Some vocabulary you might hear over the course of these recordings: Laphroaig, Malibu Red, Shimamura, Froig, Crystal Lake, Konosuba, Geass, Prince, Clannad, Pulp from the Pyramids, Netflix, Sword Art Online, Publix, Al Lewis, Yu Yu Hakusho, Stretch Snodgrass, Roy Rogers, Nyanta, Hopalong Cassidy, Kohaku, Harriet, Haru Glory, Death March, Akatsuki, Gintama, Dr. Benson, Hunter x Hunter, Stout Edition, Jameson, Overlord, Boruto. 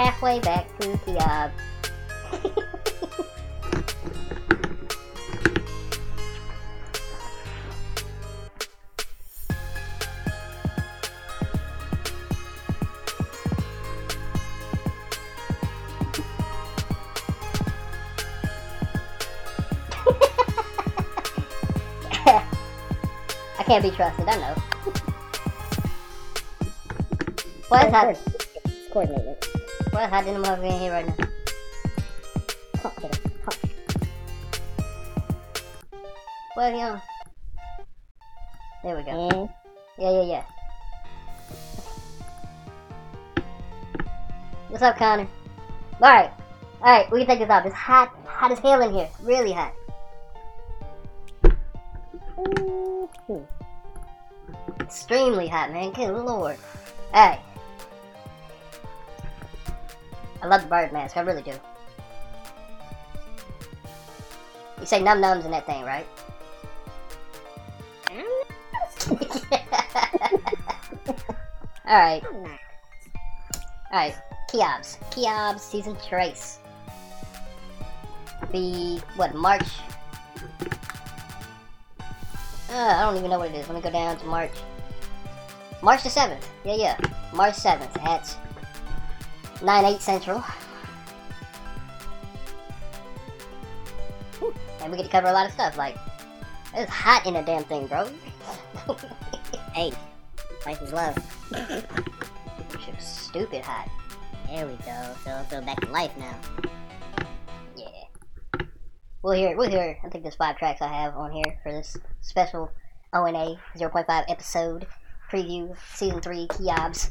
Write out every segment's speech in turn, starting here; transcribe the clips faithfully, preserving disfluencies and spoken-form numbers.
halfway back to the, uh... I can't be trusted, I know. What is happening? Coordinated. What is happening over in here right now? Come on, Peter. Come on. What are you on? There we go. And yeah, yeah, yeah. What's up, Connor? Alright. Alright, we can take this off. It's hot. Hot as hell in here. Really hot. Ooh. Extremely hot, man. Good lord. Alright. I love the bird mask, I really do. You say num nums in that thing, right? Alright. Alright, Kiobs. Kiobs Season Trace. The, what, March? Uh, I don't even know what it is. Let me go down to March. March the seventh. Yeah, yeah. March seventh at nine eight Central. Whew. And we get to cover a lot of stuff. Like, it's hot in a damn thing, bro. Hey, life is love. Shit's stupid hot. There we go. So I feel back to life now. Yeah. We'll hear it. We'll hear it. I think there's five tracks I have on here for this special O N A zero point five episode preview season three Kiobs.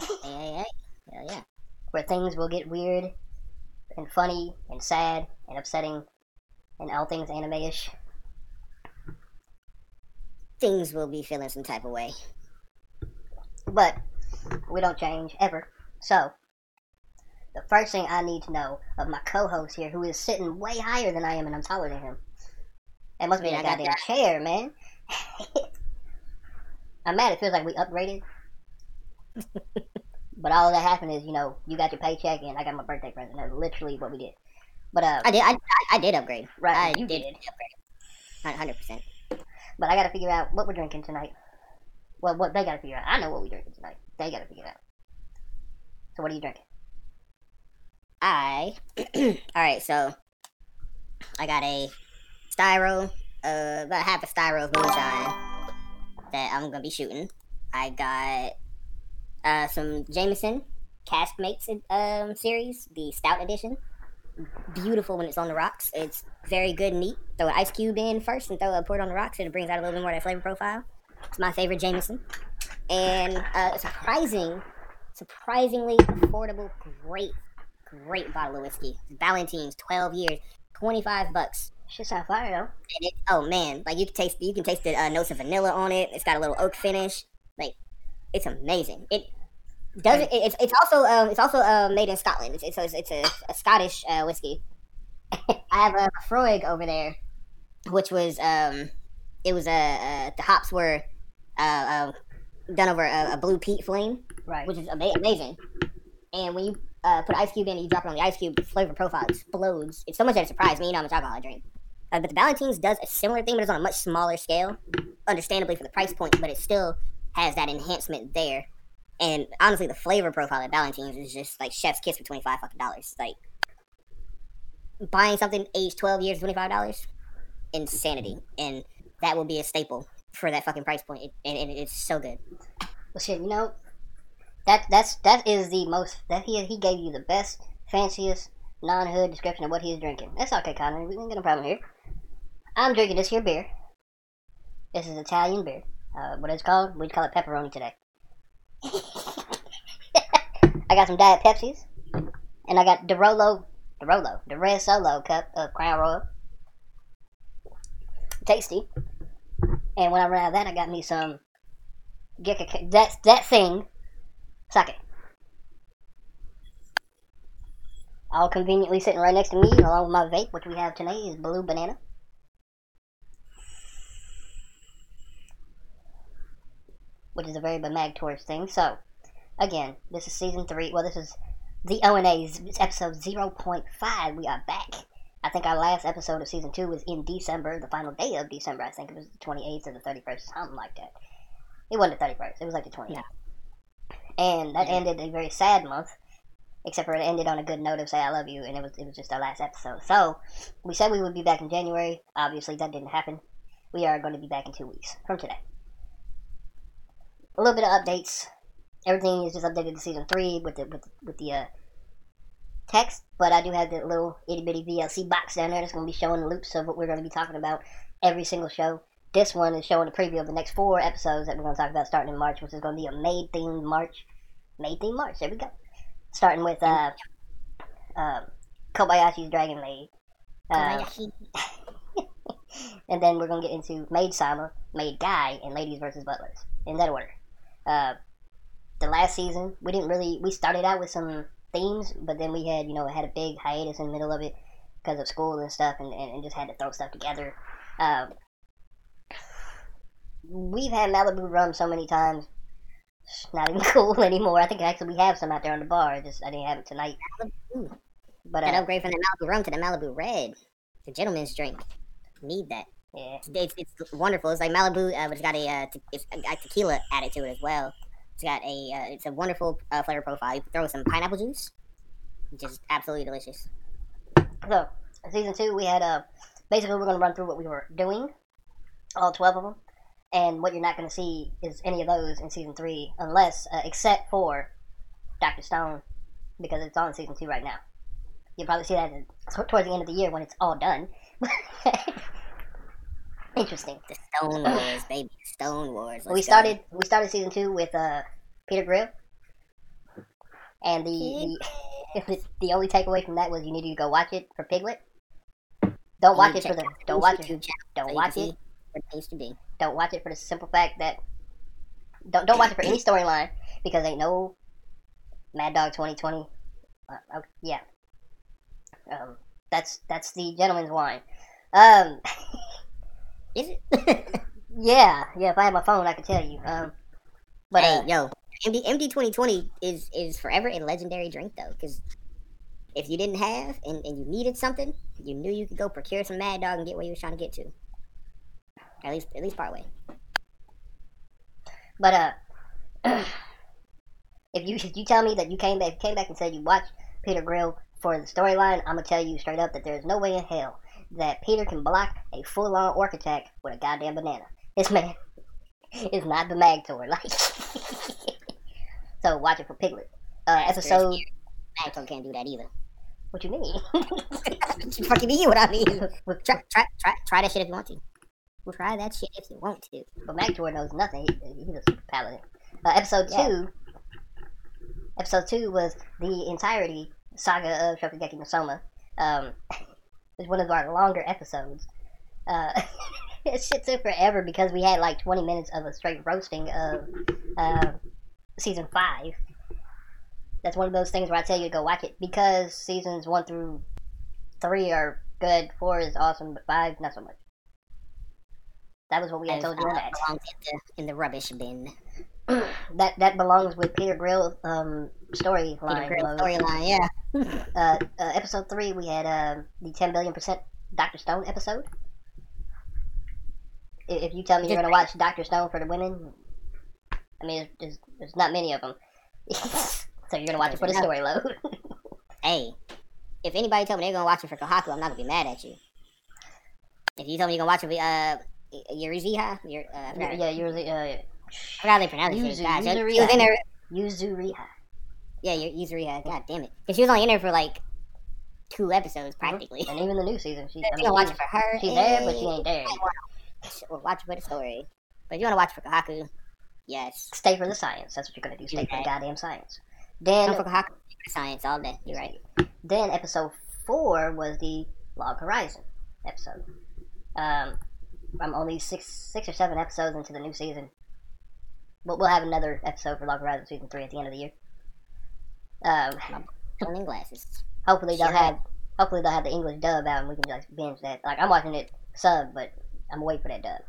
Hey, hey, hey. Yeah, yeah. Where things will get weird and funny and sad and upsetting and all things anime-ish. Things will be feeling some type of way. But we don't change ever. So, the first thing I need to know of my co-host here, who is sitting way higher than I am and I'm taller than him. It must be yeah, in a goddamn that. chair, man. I'm mad. It feels like we upgraded. But all that happened is, you know, you got your paycheck and I got my birthday present. That's literally what we did. But uh, I did. I, I did upgrade. Right. I you did, did upgrade. one hundred percent. But I got to figure out what we're drinking tonight. Well, what they got to figure out. I know what we're drinking tonight. They got to figure it out. So what are you drinking? I. All right. So I got a styro, uh, about half a styro of moonshine that I'm gonna be shooting. I got uh, some Jameson Castmates um, series, the stout edition. Beautiful when it's on the rocks. It's very good and neat. Throw an ice cube in first and throw a pour it on the rocks, and it brings out a little bit more of that flavor profile. It's my favorite Jameson, and uh, surprising, surprisingly affordable. Great, great bottle of whiskey. Valentine's, twelve years, twenty-five bucks. Shit's on fire though. And it, oh man, like you can taste, you can taste the uh, notes of vanilla on it. It's got a little oak finish. Like, it's amazing. It doesn't. It, it's it's also um it's also uh, made in Scotland. It's it's, it's a, a Scottish uh, whiskey. I have a Froig over there, which was um it was a uh, uh, the hops were uh, uh done over a, a blue peat flame, right? Which is amazing. And when you uh, put an ice cube in and you drop it on the ice cube, the flavor profile explodes. It's so much that it surprised me. You know how much alcohol I drink. Uh, but the Valentine's does a similar thing, but it's on a much smaller scale, understandably for the price point, but it still has that enhancement there. And honestly, the flavor profile at Valentine's is just like chef's kiss for twenty-five fucking dollars. Like, buying something aged twelve years, twenty-five dollars, insanity. And that will be a staple for that fucking price point. It, and, and it's so good. Well, shit, you know, that that's that is the most that he he gave you the best, fanciest, non-hood description of what he's drinking. That's okay, Connor. We ain't got no problem here. I'm drinking this here beer. This is Italian beer. Uh, what it's called? We'd call it pepperoni today. I got some Diet Pepsis, and I got the Rolo, the Rolo, the Red Solo cup of Crown Royal. Tasty. And when I ran out of that, I got me some Gekka, that that thing, sake. All conveniently sitting right next to me, along with my vape, which we have today is Blue Banana. Which is a very Magtor thing. So, again, this is season three. Well, this is The O N A's, it's episode zero point five. We are back. I think our last episode of season two was in December, the final day of December. I think it was the twenty-eighth or the thirty-first, something like that. It wasn't the thirty-first. It was like the twenty-eighth. Yeah. And that yeah. ended a very sad month, except for it ended on a good note of Say I Love You, and it was it was just our last episode. So, we said we would be back in January. Obviously, that didn't happen. We are going to be back in two weeks from today. A little bit of updates. Everything is just updated to season three with the with with the uh, text, but I do have the little itty bitty V L C box down there that's going to be showing the loops of what we're going to be talking about every single show. This one is showing a preview of the next four episodes that we're going to talk about starting in March, which is going to be a May themed March. May themed March. There we go. Starting with uh, uh, Kobayashi's Dragon Maid. Uh, Kobayashi. And then we're going to get into Maid Sama, Maid Guy, and Ladies versus Butlers in that order. Uh, The last season, we didn't really, we started out with some themes, but then we had, you know, had a big hiatus in the middle of it because of school and stuff, and, and, and just had to throw stuff together. Um, we've had Malibu rum so many times, it's not even cool anymore. I think actually we have some out there on the bar, just I didn't have it tonight. Malibu. But uh, Got upgrade from the Malibu rum to the Malibu Red. It's a gentleman's drink. Need that. Yeah. It's, it's, it's wonderful. It's like Malibu, uh, but it's got a, uh, te- it's a tequila added to it as well. It's got a, uh, it's a wonderful uh, flavor profile. You can throw some pineapple juice. Just absolutely delicious. So, season two, we had, uh, basically we're going to run through what we were doing, all twelve of them. And what you're not going to see is any of those in season three, unless, uh, except for Doctor Stone, because it's on season two right now. You'll probably see that towards the end of the year when it's all done. Interesting. The Stone Wars, baby. Stone Wars. Let's we started. Go. We started season two with uh, Peter Grill, and the, the the only takeaway from that was you need to go watch it for Piglet. Don't watch it for the. Don't watch it. Don't watch it. It needs to be. Don't watch it for the simple fact that. Don't don't watch it for any storyline because ain't no Mad Dog twenty twenty. Uh, okay, yeah. Um. That's that's the gentleman's wine. Um. Is it? yeah, yeah. If I had my phone, I could tell you. Um, but hey, uh, yo, M D twenty twenty is is forever a legendary drink though, because if you didn't have and, and you needed something, you knew you could go procure some Mad Dog and get where you were trying to get to. At least, at least part way. But uh, if you if you tell me that you came back came back and said you watched Peter Grill for the storyline, I'm gonna tell you straight up that there's no way in hell that Peter can block a full-on orc attack with a goddamn banana. This man is not the Magtor, like. So watch it for Piglet. Uh, episode. Magtor can't do that either. What you mean? What you fucking mean? What I mean? Try, try, try, try that shit if you want to. We'll try that shit if you want to. But Magtor knows nothing. He, he's a paladin. Uh, episode yeah. two. Episode two was the entirety saga of Shokugeki no Soma. Um. It's one of our longer episodes. Uh, it shit took forever because we had like twenty minutes of a straight roasting of uh, season five. That's one of those things where I tell you to go watch it because seasons one through three are good, four is awesome, but five, not so much. That was what we had told you in that. Belongs in the, in the rubbish bin. that that belongs with Peter Grill um, storyline. Peter Grill storyline, yeah. uh, uh, episode three, we had uh, the ten billion percent Doctor Stone episode. If you tell me you're going to watch Doctor Stone for the women, I mean, there's, there's not many of them. So you're going to watch it for the story load. Hey, if anybody told me they're going to watch it for Kohaku, I'm not going to be mad at you. If you told me you're going to watch it for uh, Yuzuriha, Your, uh, yeah, yeah, Yuzuriha. Uh, I forgot how they pronounced Yuzu, it. God, Yuzuriha. She was in there. Yuzuriha. Yeah, Yuzuriha. God damn it. Because she was only in there for like two episodes practically. And even the new season. She's going to watch it for her. She's there, but she ain't there. We'll watch it for the story. But if you want to watch for Kohaku, yes. Stay for the science. That's what you're going to do. Stay for the goddamn science. Then for Kohaku, science all day. You're right. Then episode four was the Log Horizon episode. Um, I'm only six, six or seven episodes into the new season. But we'll have another episode for Log Horizon Season three at the end of the year. Um, in glasses. Hopefully they'll sure. have hopefully they'll have the English dub out and we can just binge that. Like, I'm watching it sub, but I'm waiting for that dub.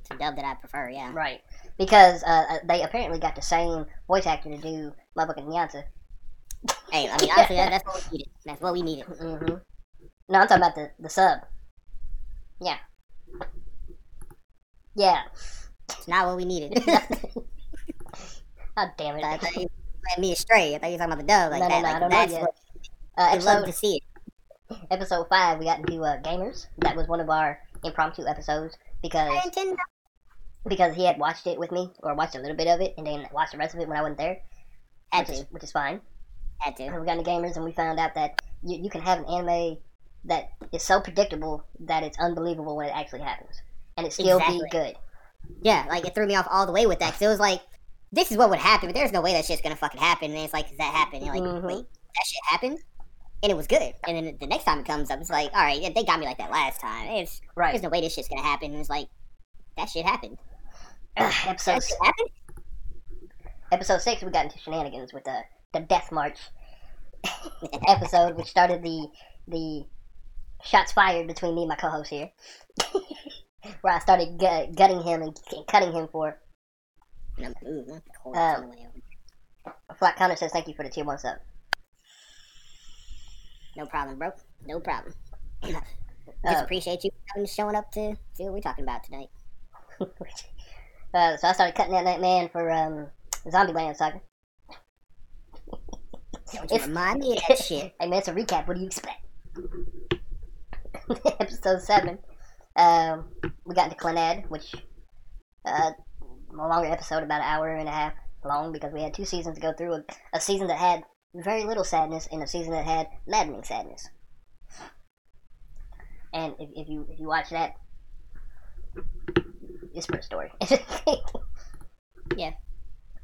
It's a dub that I prefer, yeah. Right. Because uh, they apparently got the same voice actor to do motherfucking Nyanta Hey, I mean, honestly, that, that's what we needed. That's what we needed. Mm-hmm. No, I'm talking about the, the sub. Yeah. Yeah. It's not what we needed. Oh, damn it. I thought you led me astray. I thought you were talking about the dub. Like, no, that. No, like, no, that's what uh, episode, I'd love to see it. Episode five, we got into uh, Gamers. That was one of our impromptu episodes because because he had watched it with me, or watched a little bit of it, and then watched the rest of it when I wasn't there, which is, which is fine. Had to. And we got into Gamers, and we found out that you, you can have an anime that is so predictable that it's unbelievable when it actually happens. And it still exactly. be good. Yeah, like, it threw me off all the way with that, because it was like, this is what would happen, but there's no way that shit's gonna fucking happen. And it's like, that happened. And you're like, mm-hmm. wait, that shit happened? And it was good. And then the next time it comes up, it's like, alright, they got me like that last time. It's, right. There's no way this shit's gonna happen. And it's like, that shit happened. Uh, episode that shit happened? Episode six, we got into shenanigans with the the Death March episode, which started the the shots fired between me and my co-host here, where I started gu- gutting him and c- cutting him for. Um, Flat Connor says thank you for the tier one sub. No problem, bro. No problem. Just uh, appreciate you showing up to see what we're talking about tonight. uh, so I started cutting that night man for um, Zombieland Saga. Don't you remind me of that shit. Hey man, it's a recap. What do you expect? Episode seven. Um, we got into Clannad, which uh, a longer episode, about an hour and a half long, because we had two seasons to go through. A, a season that had very little sadness, and a season that had maddening sadness. And if, if you if you watch that, it's for a story. Yeah.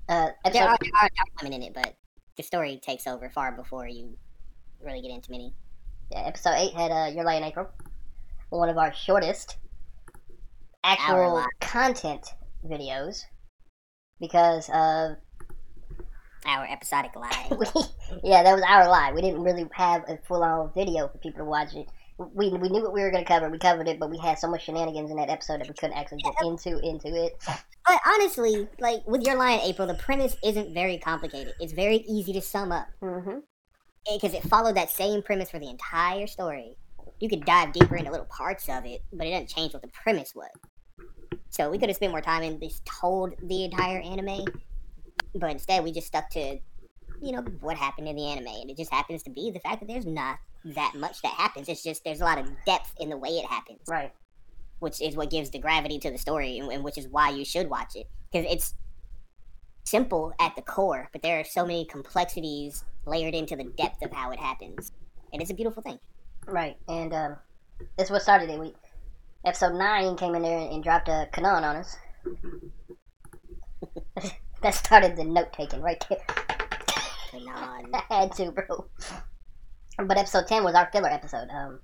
Uh, episode, there are there are dark women in it, but the story takes over far before you really get into many. Yeah, episode eight had uh, Your Lie in April, one of our shortest actual content videos because of our episodic lie. we, yeah, that was our lie. We didn't really have a full-on video for people to watch it. We we knew what we were going to cover. We covered it, but we had so much shenanigans in that episode that we couldn't actually get into into it. But honestly, like, with Your Lie in April, the premise isn't very complicated. It's very easy to sum up. Mm-hmm. Because it followed that same premise for the entire story. You could dive deeper into little parts of it, but it doesn't change what the premise was. So we could have spent more time and just told the entire anime, but instead we just stuck to, you know, what happened in the anime. And it just happens to be the fact that there's not that much that happens. It's just there's a lot of depth in the way it happens. Right. Which is what gives the gravity to the story, and, and which is why you should watch it. Because it's simple at the core, but there are so many complexities layered into the depth of how it happens. And it's a beautiful thing. Right. And um, that's what started it. We, episode nine came in there and, and dropped a Kanon on us. That started the note-taking right there. Kanon. I had to, bro. But episode ten was our filler episode. Um,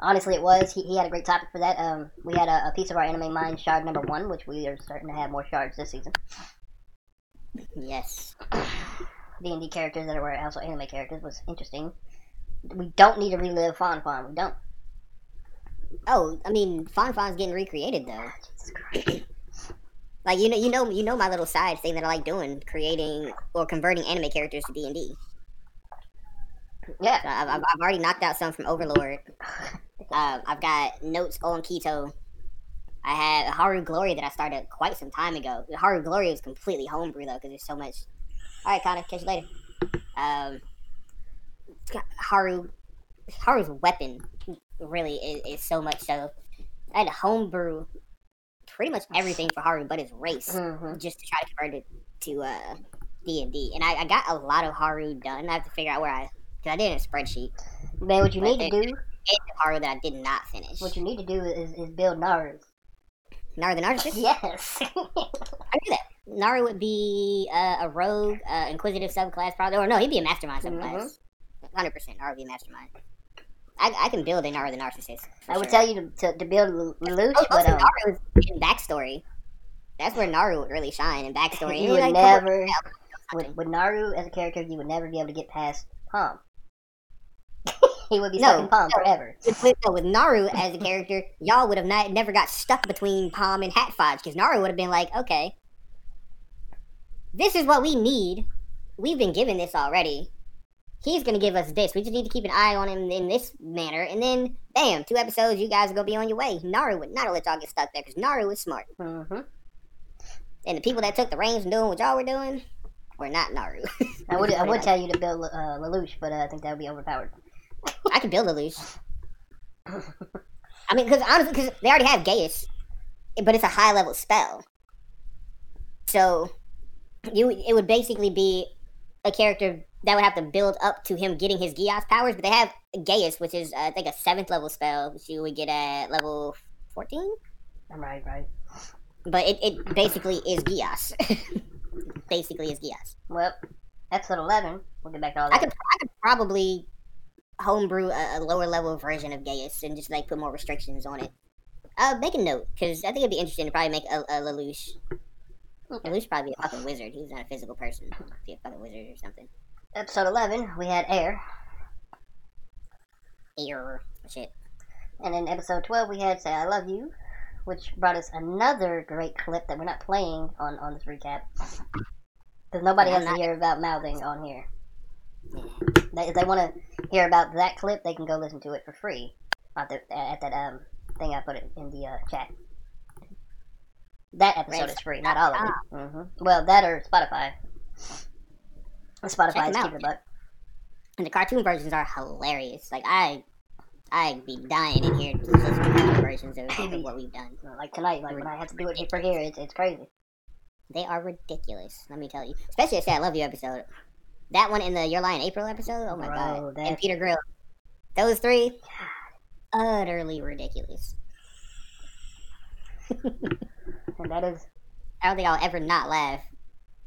honestly, it was. He, he had a great topic for that. Um, we had a, a piece of our anime mind shard number one, which we are starting to have more shards this season. Yes. D and D characters that were also anime characters was interesting. We don't need to relive Fan Fan. We don't. Oh, I mean, Fan Fan's getting recreated though. Jesus Christ. Like you know, you know, you know my little side thing that I like doing, creating or converting anime characters to D and D. Yeah, so I've, I've already knocked out some from Overlord. uh, I've got notes on Keto. I had Haru Glory that I started quite some time ago. Haru Glory was completely homebrew though, because there's so much. All right, Connor, catch you later. Um, Haru, Haru's weapon really is, is so much so. I had to homebrew pretty much everything for Haru, but his race, mm-hmm. just to try to convert it to uh, D and D. And I, I got a lot of Haru done. I have to figure out where I. I did in a spreadsheet. Man, what you but need to do... Naru that I did not finish. What you need to do is, is build Naru. Naru the Narcissist? Yes. I knew that. Naru would be uh, a rogue, uh, inquisitive subclass, probably. Or no, he'd be a mastermind subclass. Mm-hmm. one hundred percent Naru would be a mastermind. I, I can build a Naru the Narcissist. I sure. would tell you to, to, to build Lelouch, oh, but... Um, Naru's in backstory. That's where Naru would really shine, in backstory. You would like, never... With, with Naru as a character, you would never be able to get past Palm. He would be no, stuck palm no. forever. With, no, with Naru as a character, y'all would have not, never got stuck between Palm and Hat Fudge, because Naru would have been like, okay, this is what we need. We've been given this already. he's going to give us this. We just need to keep an eye on him in this manner. And then, bam, two episodes, you guys are going to be on your way. Naru would not let y'all get stuck there because Naru is smart. Mm-hmm. And the people that took the reins from doing what y'all were doing were not Naru. I would I would tell you to build uh, Lelouch, but uh, I think that would be overpowered. I could build Lelouch. I mean, because honestly, because they already have Geass, but it's a high-level spell. So you it would basically be a character that would have to build up to him getting his Geass powers, but they have Geass, which is, uh, I think, a seventh-level spell, which you would get at level fourteen? Right, right. But it, it basically is Geass. basically is Geass. Well, episode eleven, we'll get back to all that. I could, I could probably homebrew a, a lower-level version of Geass and just, like, put more restrictions on it. Uh, make a note, because I think it'd be interesting to probably make a, a Lelouch. Okay. Lelouch probably be a fucking wizard. He's not a physical person. He'd be a fucking wizard or something. Episode eleven, we had Air. Air. Shit. And in episode twelve, we had Say I Love You, which brought us another great clip that we're not playing on, on this recap. Because nobody has not... to hear about mouthing on here. They, if they want to hear about that clip, they can go listen to it for free at, the, at that um thing I put it in the uh, chat. That episode Reds. is free, not all of it. Mm-hmm. Well, that or Spotify. Spotify is cheap as fuck. And the cartoon versions are hilarious. Like, I... I'd be dying in here to listen to cartoon versions of, of what we've done. Like tonight, like when I have to do it for here, it's, it's crazy. They are ridiculous, let me tell you. Especially the Say I Love You episode. That one in the Your Lie in April episode? Oh my Bro, god. That's... And Peter Grill. Those three? God. Utterly ridiculous. And that is... I don't think I'll ever not laugh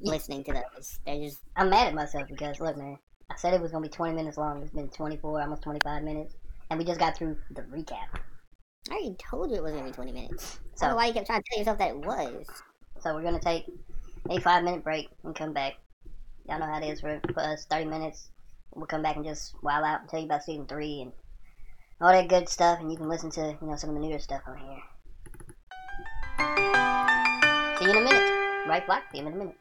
listening to those. They're just... I'm mad at myself because, look man, I said it was going to be twenty minutes long. It's been twenty-four, almost twenty-five minutes. And we just got through the recap. I already told you it was going to be twenty minutes. So I don't know why you kept trying to tell yourself that it was. So we're going to take a five minute break and come back. Y'all know how it is for, for us, thirty minutes. We'll come back and just wild out and tell you about season three and all that good stuff. And you can listen to, you know, some of the newer stuff on here. See you in a minute. Right, Block? See you in a minute.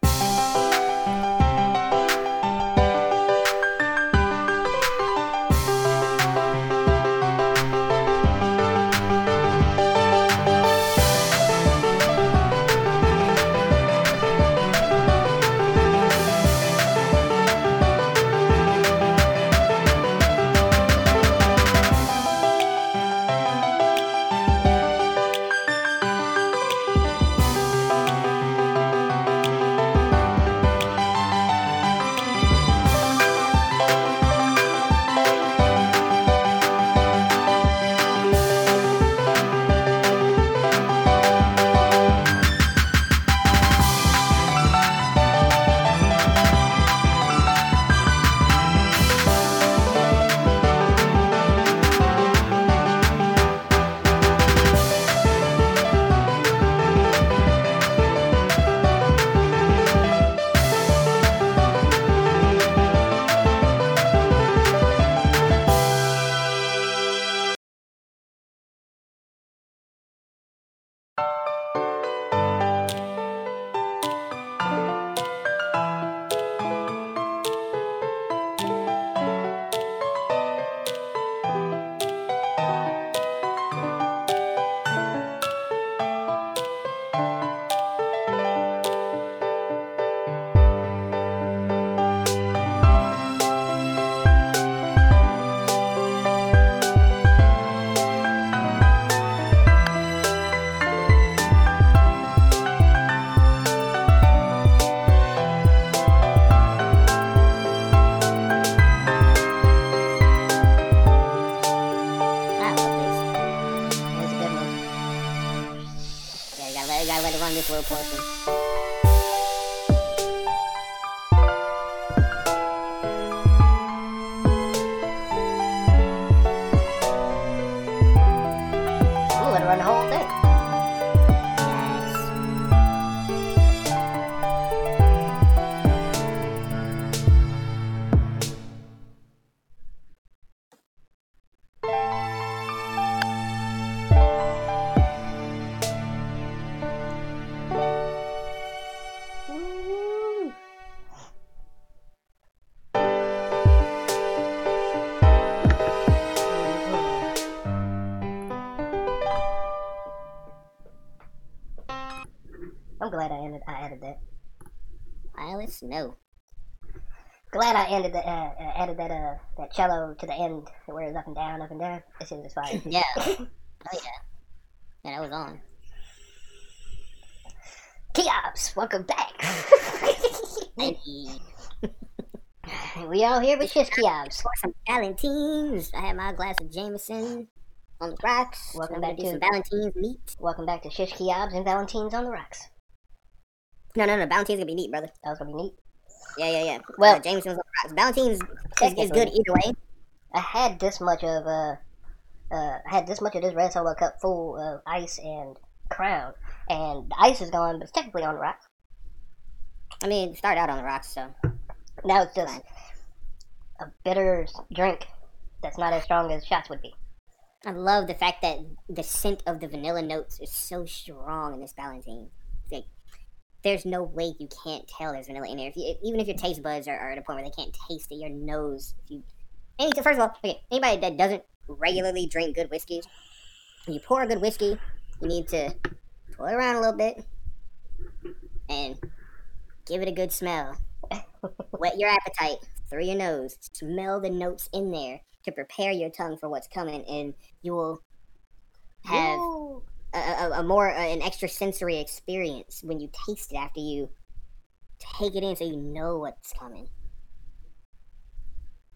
I'm glad I ended. I added that. Well, it's no. Glad I ended the, uh, uh, added that uh, that cello to the end where it was up and down, up and down. It seems it's fine. Yeah. Oh yeah. Yeah, that was on. T-Ops, welcome back. Hey. We all here with just T-Ops. For some Valentine's. I had my glass of Jameson on the rocks. Welcome I'm back to some Valentine's meat. Welcome back to Shish Kebabs and Valentine's on the rocks. No, no, no. Valentine's gonna be neat, brother. That was gonna be neat. Yeah, yeah, yeah. Well, uh, Jameson's on the rocks. Valentine's is, is good either way. I had this much of uh, uh, I had this much of this red solo cup full of ice and Crown, and the ice is gone, but it's technically on the rocks. I mean, it started out on the rocks, so now it's just a bitter drink that's not as strong as shots would be. I love the fact that the scent of the vanilla notes is so strong in this Valentine. Like, there's no way you can't tell there's vanilla in there. If you, even if your taste buds are, are at a point where they can't taste it, your nose. If you, any, first of all, okay, anybody that doesn't regularly drink good whiskey, you pour a good whiskey. You need to pull it around a little bit and give it a good smell. Whet your appetite through your nose. Smell the notes in there to prepare your tongue for what's coming, and you will have a, a, a more, a, an extra sensory experience when you taste it after you take it in so you know what's coming.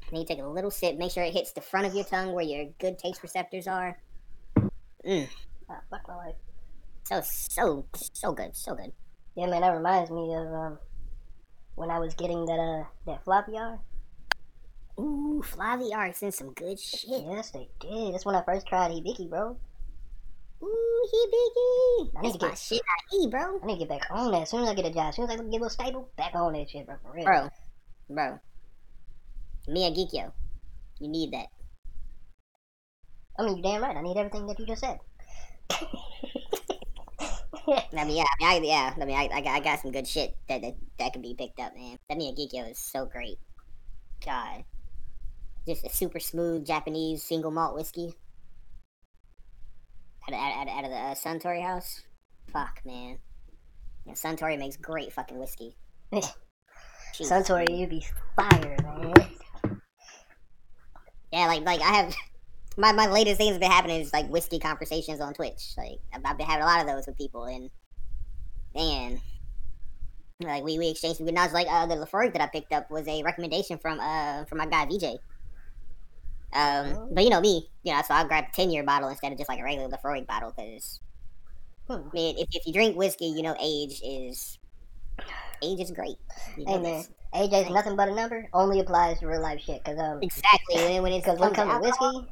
And then you take a little sip, make sure it hits the front of your tongue where your good taste receptors are. Mmm. Oh, fuck my life. So, so, so good, so good. Yeah, man, that reminds me of um, when I was getting that uh, that Flaviar. Ooh, Flaviar sent some good shit. Yes, they did. That's when I first tried Hibiki, bro. Ooh, Hibiki. I need That's to get my shit I eat, bro. I need to get back on that. As soon as I get a job, as soon as I get a little stable, back on that shit, bro, for real. Bro, bro. Miyagikyo, you need that. I mean, you're damn right. I need everything that you just said. I mean, yeah, I mean, I, yeah, I mean, I, I, got, I got some good shit that that, that can be picked up, man. That Miyagikyo is so great. God, just a super smooth Japanese single malt whiskey out of, out of, out of the uh, Suntory house. Fuck, man. Yeah, Suntory makes great fucking whiskey. Suntory, you be fire, man. Yeah, like, like I have. My my latest thing that's been happening is like whiskey conversations on Twitch. Like I've, I've been having a lot of those with people, and man, like we, we exchanged some good knowledge. Like uh, the Laphroaig that I picked up was a recommendation from uh from my guy V J. Um, but you know me, you know, so I grabbed a ten year bottle instead of just like a regular Laphroaig bottle because, hmm. I mean, if if you drink whiskey, you know age is age is great. You know, hey man, age is nothing but a number. Only applies to real life shit. Cause um exactly when, when it's cause when it comes to whiskey,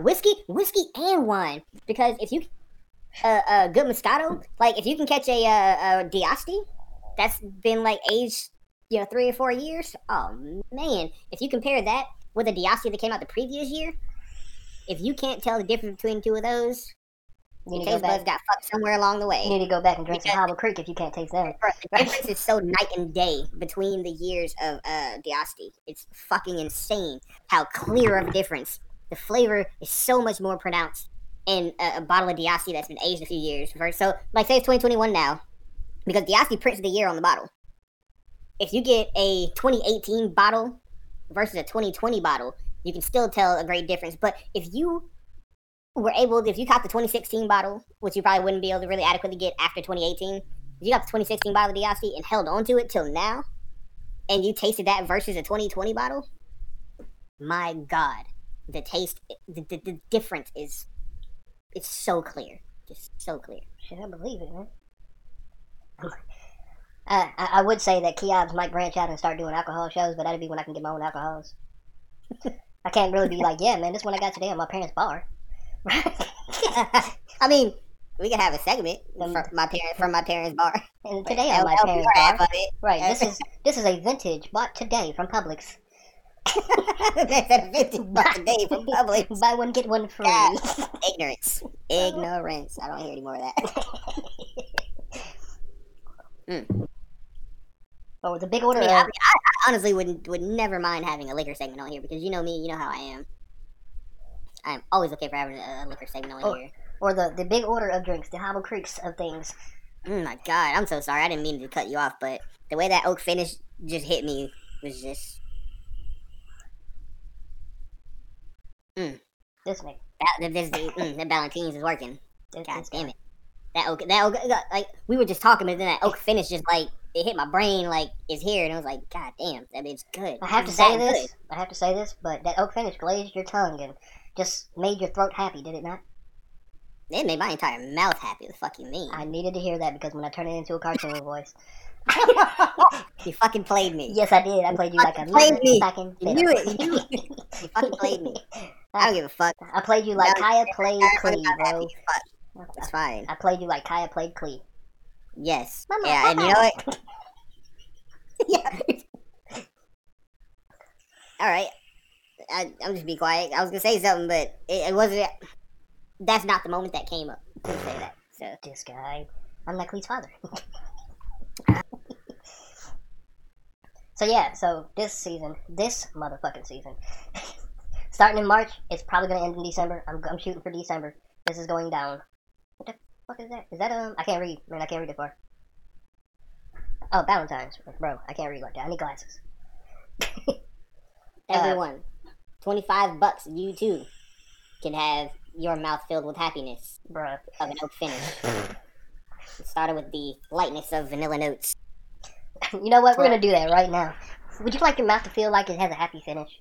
whiskey, whiskey and wine. Because if you uh, a good Moscato, like if you can catch a uh, a D'Asti, that's been like aged, you know, three or four years. Oh man, if you compare that with a D'Asti that came out the previous year, if you can't tell the difference between two of those. You your taste buds got fucked somewhere along the way. You need to go back and drink because some Harbor Creek if you can't taste that. The difference is so night and day between the years of uh, D'Asti. It's fucking insane how clear of a difference. The flavor is so much more pronounced in a, a bottle of D'Asti that's been aged a few years. So, like, say it's twenty twenty-one now, because D'Asti prints the year on the bottle. If you get a twenty eighteen bottle versus a twenty twenty bottle, you can still tell a great difference. But if you... We're able to, if you caught the twenty sixteen bottle, which you probably wouldn't be able to really adequately get after twenty eighteen, if you got the twenty sixteen bottle of D'Asti and held on to it till now, and you tasted that versus a twenty twenty bottle, my God, the taste, the, the, the difference is, it's so clear, just so clear. Shit, I believe it, man. I, I, I would say that Keobs might branch out and start doing alcohol shows, but that'd be when I can get my own alcohols. I can't really be like, yeah, man, this one I got today at my parents' bar. I mean, we could have a segment from my parent from my parents' bar. And today on my parents' bar, right? This is this is a vintage bought today from Publix. That's a vintage bought today from Publix. Buy one get one free. Yeah. Ignorance, ignorance. I don't hear any more of that. mm. Oh, it's a big order. I, mean, of... I, I honestly would would never mind having a liquor segment on here because you know me, you know how I am. I'm always okay for having a liquor segment on oh, here. Or the, the big order of drinks, the Hobble Creeks of things. Oh my god, I'm so sorry. I didn't mean to cut you off, but the way that Oak finished just hit me was just... Mm. This way. That, this, the, mm, the Valentine's is working. This, god this damn way. It. That Oak, that Oak, like, we were just talking, but then that Oak finish just, like, it hit my brain, like, it's here, and I was like, god damn, that bit's good. I have to say this, good. I have to say this, but that Oak finish glazed your tongue and just made your throat happy, did it not? It made my entire mouth happy. What the fuck you mean? I needed to hear that because when I turned it into a cartoon voice. You fucking played me. Yes, I did. I played you, you like a played me. Fucking you knew it. You knew it. You fucking played me. I don't give a fuck. I played you like Kaya played Klee, bro. Fuck. That's fine. I played you like Kaya played Klee. Yes. Mama, yeah, mama. And you know what? Yeah. All right. I, I'm just be quiet. I was gonna say something, but it, it wasn't. That's not the moment that came up to say that. So this guy, I'm like Lee's father. So yeah, so this season, this motherfucking season, starting in March, it's probably gonna end in December. I'm I'm shooting for December. This is going down. What the fuck is that? Is that um? I can't read, man. I can't read it far. Oh, Valentine's, bro. I can't read like that. I need glasses. Everyone, uh, twenty-five bucks. You too can have your mouth filled with happiness, bruh, of an oak finish. It started with the lightness of vanilla notes. You know what? Bruh. We're gonna do that right now. Would you like your mouth to feel like it has a happy finish?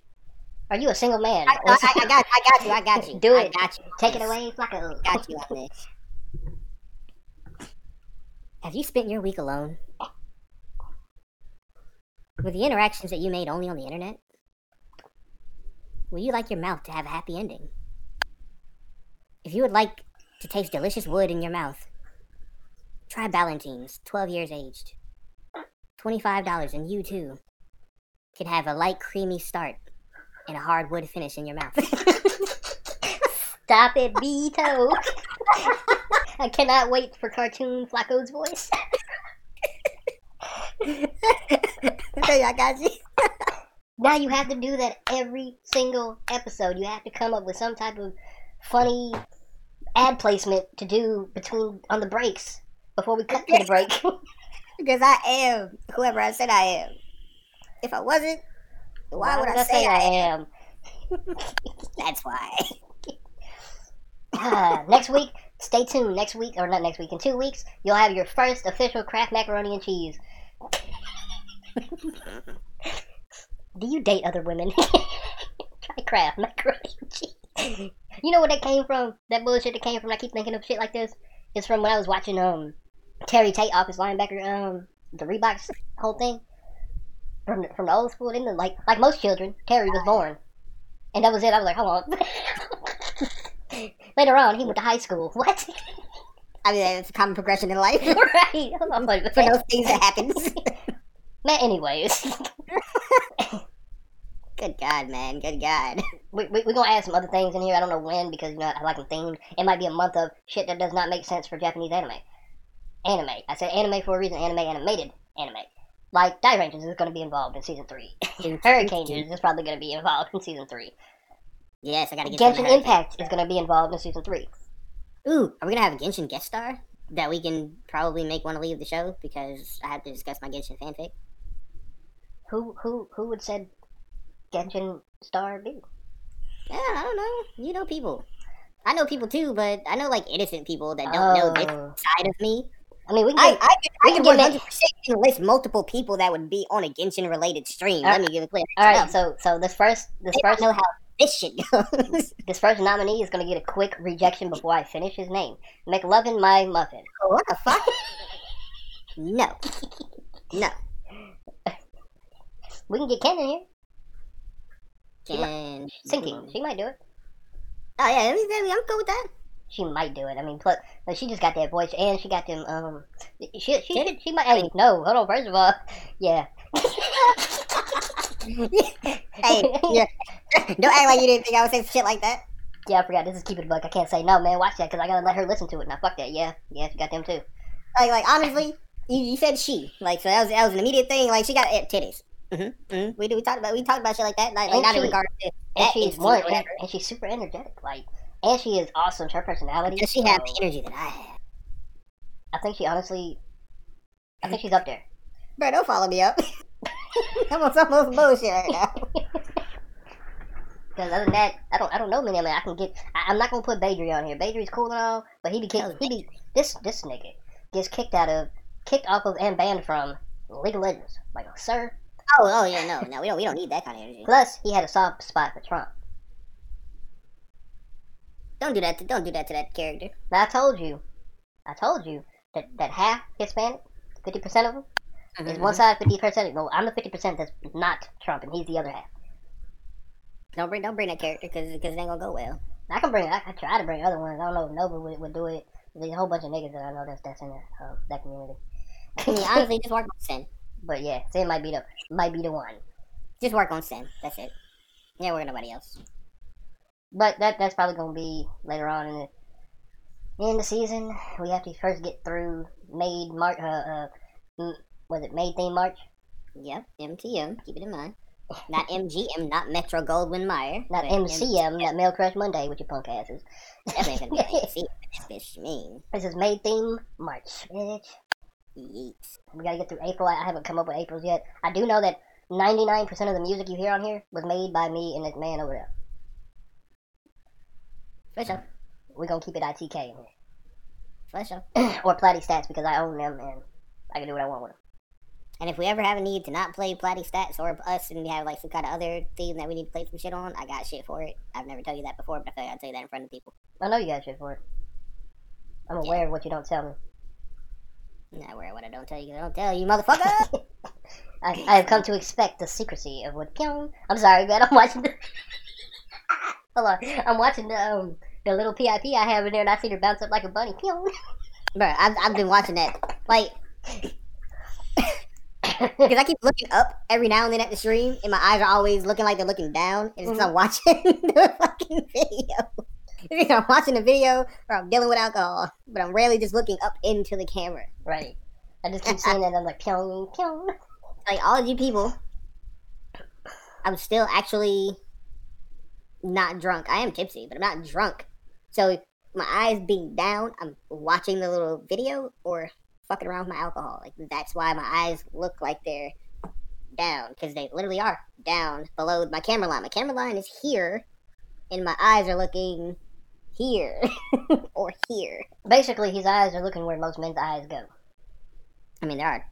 Are you a single man? I, I, I got, I got you. I got you. Do it. I got you. Take it away, Flacco. Got you on this. Have you spent your week alone? Were the interactions that you made only on the internet? Will you like your mouth to have a happy ending? If you would like to taste delicious wood in your mouth, try Valentine's, twelve years aged. twenty-five dollars and you too can have a light creamy start and a hard wood finish in your mouth. Stop it, Beto. I cannot wait for Cartoon Flacco's voice. Hey, I got you. Now you have to do that every single episode. You have to come up with some type of funny ad placement to do between on the breaks before we cut to the break. Because I am whoever I said I am. If I wasn't, why, why would I, I say I am? am? That's why. uh, next week, stay tuned. Next week, or not next week, in two weeks, you'll have your first official Kraft macaroni and cheese. Do you date other women? Try Kraft macaroni and cheese. You know where that came from? That bullshit that came from, I keep thinking of shit like this. It's from when I was watching um Terry Tate, offensive linebacker, um the Reeboks whole thing. From the, from the old school, then the, like like most children, Terry was born. And that was it. I was like, hold on. Later on, he went to high school. What? I mean, it's a common progression in life. Right. I'm like, for those things that happens. Man, anyways. Good God, man. Good God. We're we, we going to add some other things in here. I don't know when because, you know, I like them themed. It might be a month of shit that does not make sense for Japanese anime. Anime. I said anime for a reason. Anime, animated anime. Like, Die Rangers is going to be involved in Season three. Hurricane Rangers is probably going to be involved in Season three. Yes, I got to get Genshin Impact is going to be involved in Season three. Ooh, are we going to have a Genshin guest star that we can probably make want to leave the show because I have to discuss my Genshin fanfic? Who, who, who would said... Genshin star B. Yeah, I don't know. You know people. I know people too, but I know like innocent people that don't oh. know this side of me. I mean, we can. Get, I, I, we I can one hundred percent list multiple people that would be on a Genshin related stream. All Let right. me give it clear. All right, up. so so this first this they first don't know how this shit goes. This first nominee is gonna get a quick rejection before I finish his name. McLovin My Muffin. Oh, what the fuck? No, no. We can get Ken in here. She might, sinking. She might do it. Oh yeah, I'm cool with that. She might do it. I mean, plus, she just got that voice, and she got them. Um, she she she, she might. Hey, no, hold on. First of all, yeah. Hey, yeah. Don't act like you didn't think I would say shit like that. Yeah, I forgot. This is keeping it buck. I can't say no, man. Watch that, cause I gotta let her listen to it. Now, fuck that. Yeah, yeah. She got them too. Like, like honestly, you, you said she. Like, so that was that was an immediate thing. Like, she got titties. Mm-hmm. Mm-hmm. We do. We talked about. We talked about shit like that. Like, like not she, in regards to that. And she's one, and, and she's super energetic. Like, and she is awesome. Her personality. Does she so, have the energy that I have? I think she honestly, I think she's up there. Bro, don't follow me up. I'm on some of those bullshit right now. Because other than that, I don't, I don't know many. I mean, I can get. I, I'm not gonna put Badri on here. Badri's cool and all, but he be kicked. He be this this nigga gets kicked out of, kicked off of, and banned from League of Legends. Like, sir. Oh, oh yeah, no, no, we don't, we don't need that kind of energy. Plus, he had a soft spot for Trump. Don't do that. To, don't do that to that character. Now, I told you, I told you that, that half Hispanic, fifty percent of them, mm-hmm. is one side, fifty percent. No, I'm the fifty percent that's not Trump, and he's the other half. Don't bring, don't bring that character because it ain't gonna go well. I can bring it. I, I try to bring other ones. I don't know if Nova would, would do it. There's a whole bunch of niggas that I know that's that's in that, uh, that community. Yeah, honestly, just work on Sin. But yeah, Sin might be the might be the one. Just work on Sin. That's it. Yeah, work on nobody else. But that that's probably going to be later on in the, in the season. We have to first get through May, March, uh, uh, was it May theme March? Yep, M T M, keep it in mind. Not M G M, not Metro Goldwyn Mayer. Not M C M, not Mail Crush Monday with your punk asses. That ain't going to be M C M, this bitch mean. This is May theme March, bitch. Yeet. We got to get through April. I haven't come up with Aprils yet. I do know that ninety-nine percent of the music you hear on here was made by me and this man over there. For sure. We're going to keep it I T K in here. For sure. Or Platy Stats, because I own them and I can do what I want with them. And if we ever have a need to not play Platy Stats or us and we have like some kind of other theme that we need to play some shit on, I got shit for it. I've never told you that before, but I feel like I'll tell you that in front of people. I know you got shit for it. I'm aware yeah. of what you don't tell me. I'm not aware of what I don't tell you, because I don't tell you, motherfucker! I, I have come to expect the secrecy of what... I'm sorry, man, I'm watching the... Hold on, I'm watching the... Um, the little P I P I have in there, and I seen her bounce up like a bunny. Bro, I've, I've been watching that. Like, because I keep looking up every now and then at the stream, and my eyes are always looking like they're looking down, and it's because mm-hmm. I'm watching the fucking video. It's I'm watching the video, or I'm dealing with alcohol, but I'm rarely just looking up into the camera. Right. I just keep saying that, and I'm like, pyong, pyong. Like, all of you people, I'm still actually not drunk. I am tipsy, but I'm not drunk. So my eyes being down, I'm watching the little video or fucking around with my alcohol. Like, that's why my eyes look like they're down, because they literally are down below my camera line. My camera line is here, and my eyes are looking here or here. Basically, his eyes are looking where most men's eyes go. I mean, there are.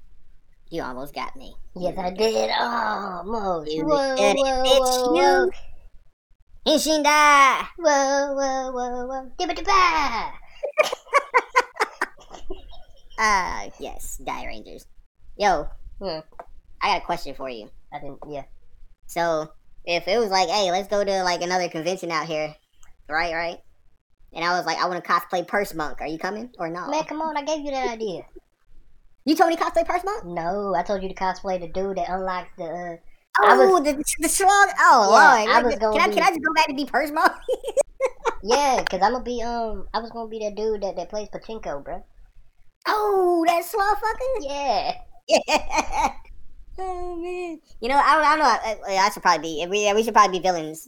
You almost got me. Yes, I did. Almost. You whoa, did whoa, it, whoa, whoa. Ishinda! Whoa, whoa, whoa, whoa. Dibba-dibba! Ah, uh, yes. Die Rangers. Yo. Hmm. I got a question for you. I didn't, yeah. So, if it was like, hey, let's go to, like, another convention out here. Right, right? And I was like, I want to cosplay Purse Monk. Are you coming or not? Man, come on. I gave you that idea. You told me to cosplay Purse Monk? No, I told you to cosplay the dude that unlocks the, uh... Oh, was, the the slug! Oh, yeah, Lord! I was gonna can, be, I, can I just go back to be Purse Monk? Yeah, cause I'm gonna be um, I was gonna be that dude that, that plays pachinko, bro. Oh, that slug fucker! Yeah, yeah. Oh man, you know I don't, I don't know. I, I should probably be. We we should probably be villains.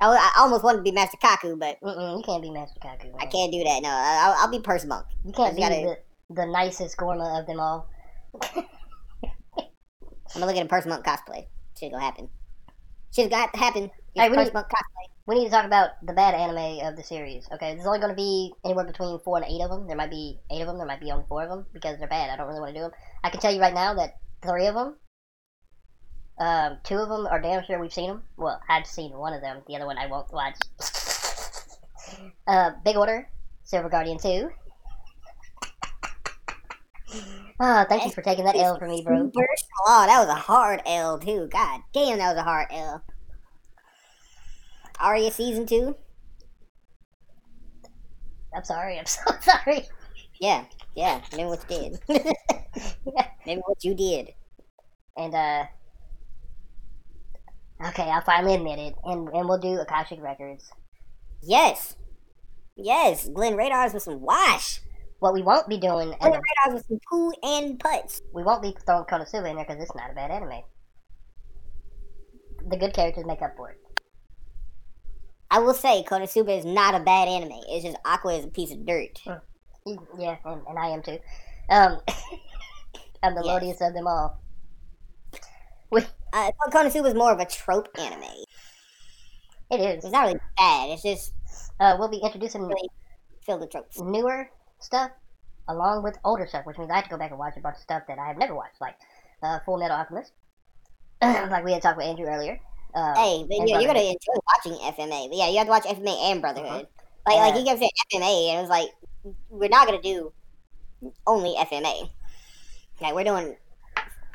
I, I almost wanted to be Master Kaku, but Mm-mm, you can't be Master Kaku. Man. I can't do that. No, I, I'll, I'll be Purse Monk. You can't be gotta... the, the nicest gorma of them all. I'm gonna look at a Purse Monk cosplay. Shit's gonna happen. Shit's gonna happen. Hey, we, need, we need to talk about the bad anime of the series. Okay, there's only gonna be anywhere between four and eight of them. There might be eight of them. There might be only four of them because they're bad. I don't really want to do them. I can tell you right now that three of them, um, two of them are damn sure we've seen them. Well, I've seen one of them. The other one I won't watch. uh, Big Order, Silver Guardian Two. Oh, thank you for taking that L for me, bro. Oh, that was a hard L, too. God damn, that was a hard L. Aria Season two? I'm sorry. I'm so sorry. Yeah, yeah. Remember what you did. Yeah. Remember what you did. And, uh... okay, I'll finally admit it. And, and we'll do Akashic Records. Yes. Yes. Glenn Radar's with some wash. What we won't be doing... Put the radars with some poo and putts. We won't be throwing Konosuba in there because it's not a bad anime. The good characters make up for it. I will say Konosuba is not a bad anime. It's just Aqua is a piece of dirt. Mm. Yeah, and, and I am too. Um, I'm the yes. lodiest of them all. We, uh, Konosuba was more of a trope anime. It is. It's not really bad. It's just uh, we'll be introducing really filled with tropes, newer stuff, along with older stuff, which means I have to go back and watch a bunch of stuff that I have never watched, like uh, Full Metal Alchemist, like we had talked with Andrew earlier. Um, hey, but yeah, you're gonna enjoy watching F M A. But yeah, you have to watch F M A and Brotherhood. Mm-hmm. Like, uh, like he kept saying F M A, and it was like, we're not gonna do only F M A. Like, we're doing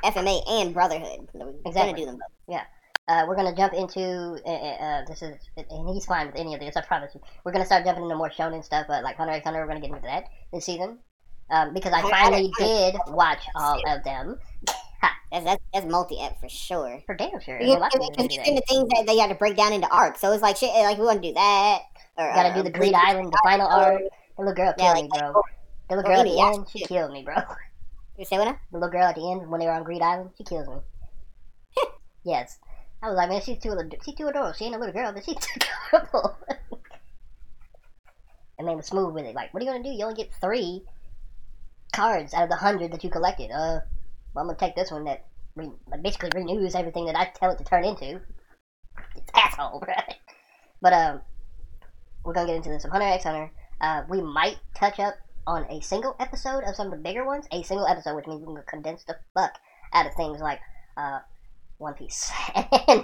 F M A and Brotherhood. We're exactly. gonna do them both. Yeah. Uh, we're going to jump into, uh, uh, this is, and he's fine with any of this, I promise you. We're going to start jumping into more shonen stuff, uh, like Hunter x Hunter, we're going to get into that this season. Um, because I finally did watch all of them. That's, that's, that's multi-ep for sure. For damn sure. Because you're into things that they had to break down into arcs, so it's like, shit, like, we want to do that. Or, you gotta um, do the Greed Island, the final arc. The little girl killed yeah, like, me, bro. Like, the little girl at the end, she killed me, bro. You say what now? The little girl at the end, when they were on Greed Island, she kills me. Yes. I was like, man, she's too, she's too adorable. She ain't a little girl, but she's too adorable. And they were smooth with it. Like, what are you going to do? You only get three cards out of the hundred that you collected. Uh, well, I'm going to take this one that re- basically renews everything that I tell it to turn into. It's asshole, bro. But um, we're going to get into this. Hunter x Hunter. Uh, we might touch up on a single episode of some of the bigger ones. A single episode, which means we can condense the fuck out of things like... uh. One Piece, and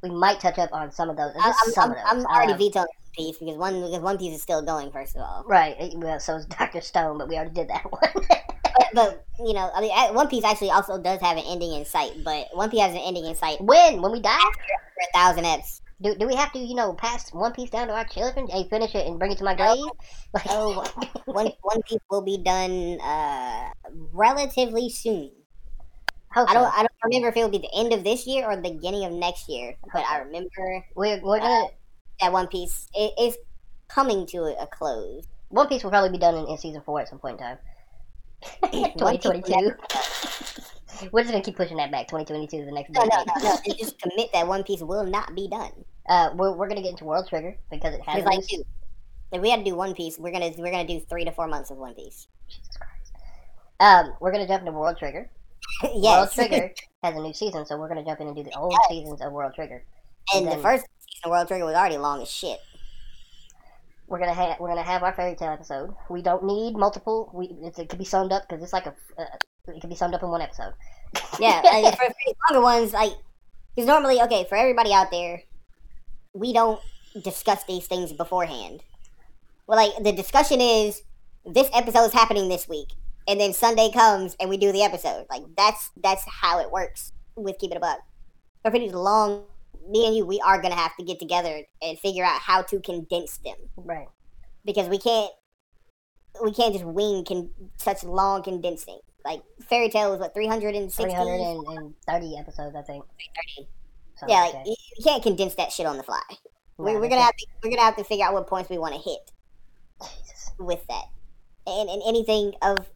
we might touch up on some of those. I'm, some I'm, of those. I'm already um, vetoing One Piece because one because One Piece is still going. First of all, right? Well, so is Doctor Stone, but we already did that one. but, but you know, I mean, One Piece actually also does have an ending in sight. But One Piece has an ending in sight. When when we die for a thousand eps. Do do we have to you know pass One Piece down to our children? Hey, finish it and bring it to my grave. Like, oh, One One Piece will be done uh, relatively soon. Hopefully. I don't. I don't remember if it will be the end of this year or the beginning of next year. Hopefully. But I remember we're, we're gonna, uh, that One Piece it, it's coming to a close. One Piece will probably be done in, in season four at some point in time. twenty twenty-two. We're just gonna keep pushing that back. twenty twenty-two is the next. No, no, no, no. And just commit that One Piece will not be done. Uh, we're we're gonna get into World Trigger because it has. Like, dude, if we had to do One Piece, we're gonna we're gonna do three to four months of One Piece. Jesus Christ. Um, we're gonna jump into World Trigger. Yes. World Trigger has a new season, so we're going to jump in and do the old seasons of World Trigger. And, and the first season of World Trigger was already long as shit. We're going to have we're going to have our fairy tale episode. We don't need multiple. We it's, it could be summed up because it's like a uh, it could be summed up in one episode. Yeah, like for, for the longer ones, like because normally, okay, for everybody out there, we don't discuss these things beforehand. Well, like the discussion is this episode is happening this week. And then Sunday comes and we do the episode. Like that's that's how it works with Keep It a Buck. But for these long, me and you, we are gonna have to get together and figure out how to condense them. Right. Because we can't we can't just wing con- such long condensing. Like Fairy Tale was what three hundred sixty three hundred thirty episodes, I think. three thirty Something yeah, like that. You can't condense that shit on the fly. No, we're we're gonna have to, we're gonna have to figure out what points we want to hit Jesus. With that, and and anything of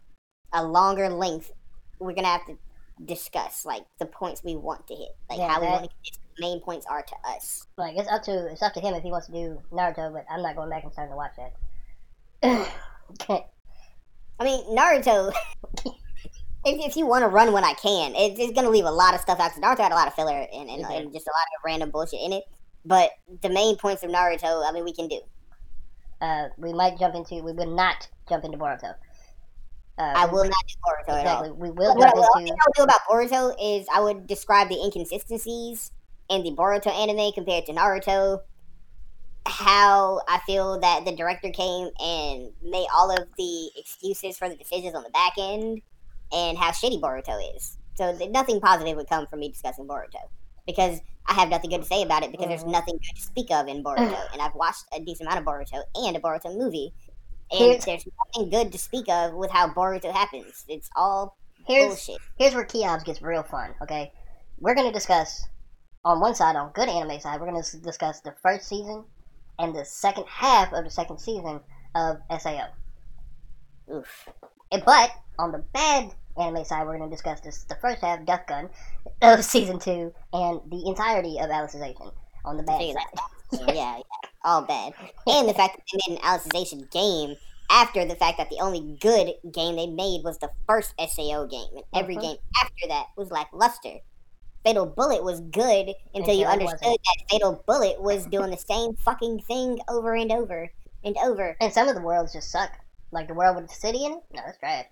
a longer length, we're gonna have to discuss like the points we want to hit, like yeah, how that, we want to get the main points are to us. Like it's up to it's up to him if he wants to do Naruto, but I'm not going back and starting to watch that. I mean Naruto. if if you want to run when I can, it, it's gonna leave a lot of stuff out. Naruto had a lot of filler and and, mm-hmm. and just a lot of random bullshit in it. But the main points of Naruto, I mean, we can do. Uh, we might jump into. We will not jump into Boruto. Uh, I will not do Boruto exactly. at all. We will what, what into... I'll do about Boruto is I would describe the inconsistencies in the Boruto anime compared to Naruto. How I feel that the director came and made all of the excuses for the decisions on the back end, and how shitty Boruto is. So nothing positive would come from me discussing Boruto because I have nothing good to say about it because mm. there's nothing good to speak of in Boruto, and I've watched a decent amount of Boruto and a Boruto movie. And here's, there's nothing good to speak of with how Boruto happens. It's all here's, bullshit. Here's where Keobs gets real fun, okay? We're going to discuss, on one side, on good anime side, we're going to discuss the first season and the second half of the second season of S A O. Oof. But, on the bad anime side, we're going to discuss this, the first half, Duck Gun, of season two, and the entirety of Alicization, on the bad side. Yeah, yeah, all bad. And the fact that they made an Alicization game after the fact that the only good game they made was the first S A O game, and every mm-hmm. game after that was lackluster. Fatal Bullet was good until you understood that Fatal Bullet was doing the same fucking thing over and over and over. And some of the worlds just suck. Like the world with the city in it? No, let's try it.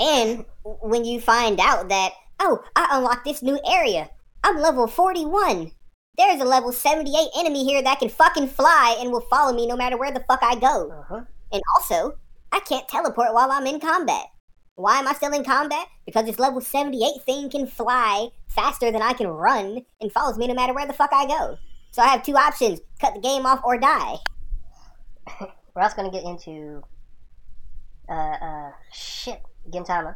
And when you find out that, oh, I unlocked this new area. I'm level forty-one. There's a level seventy-eight enemy here that can fucking fly and will follow me no matter where the fuck I go. Uh-huh. And also, I can't teleport while I'm in combat. Why am I still in combat? Because this level seventy-eight thing can fly faster than I can run and follows me no matter where the fuck I go. So I have two options. Cut the game off or die. We're also going to get into... Uh, uh, shit. Gintama.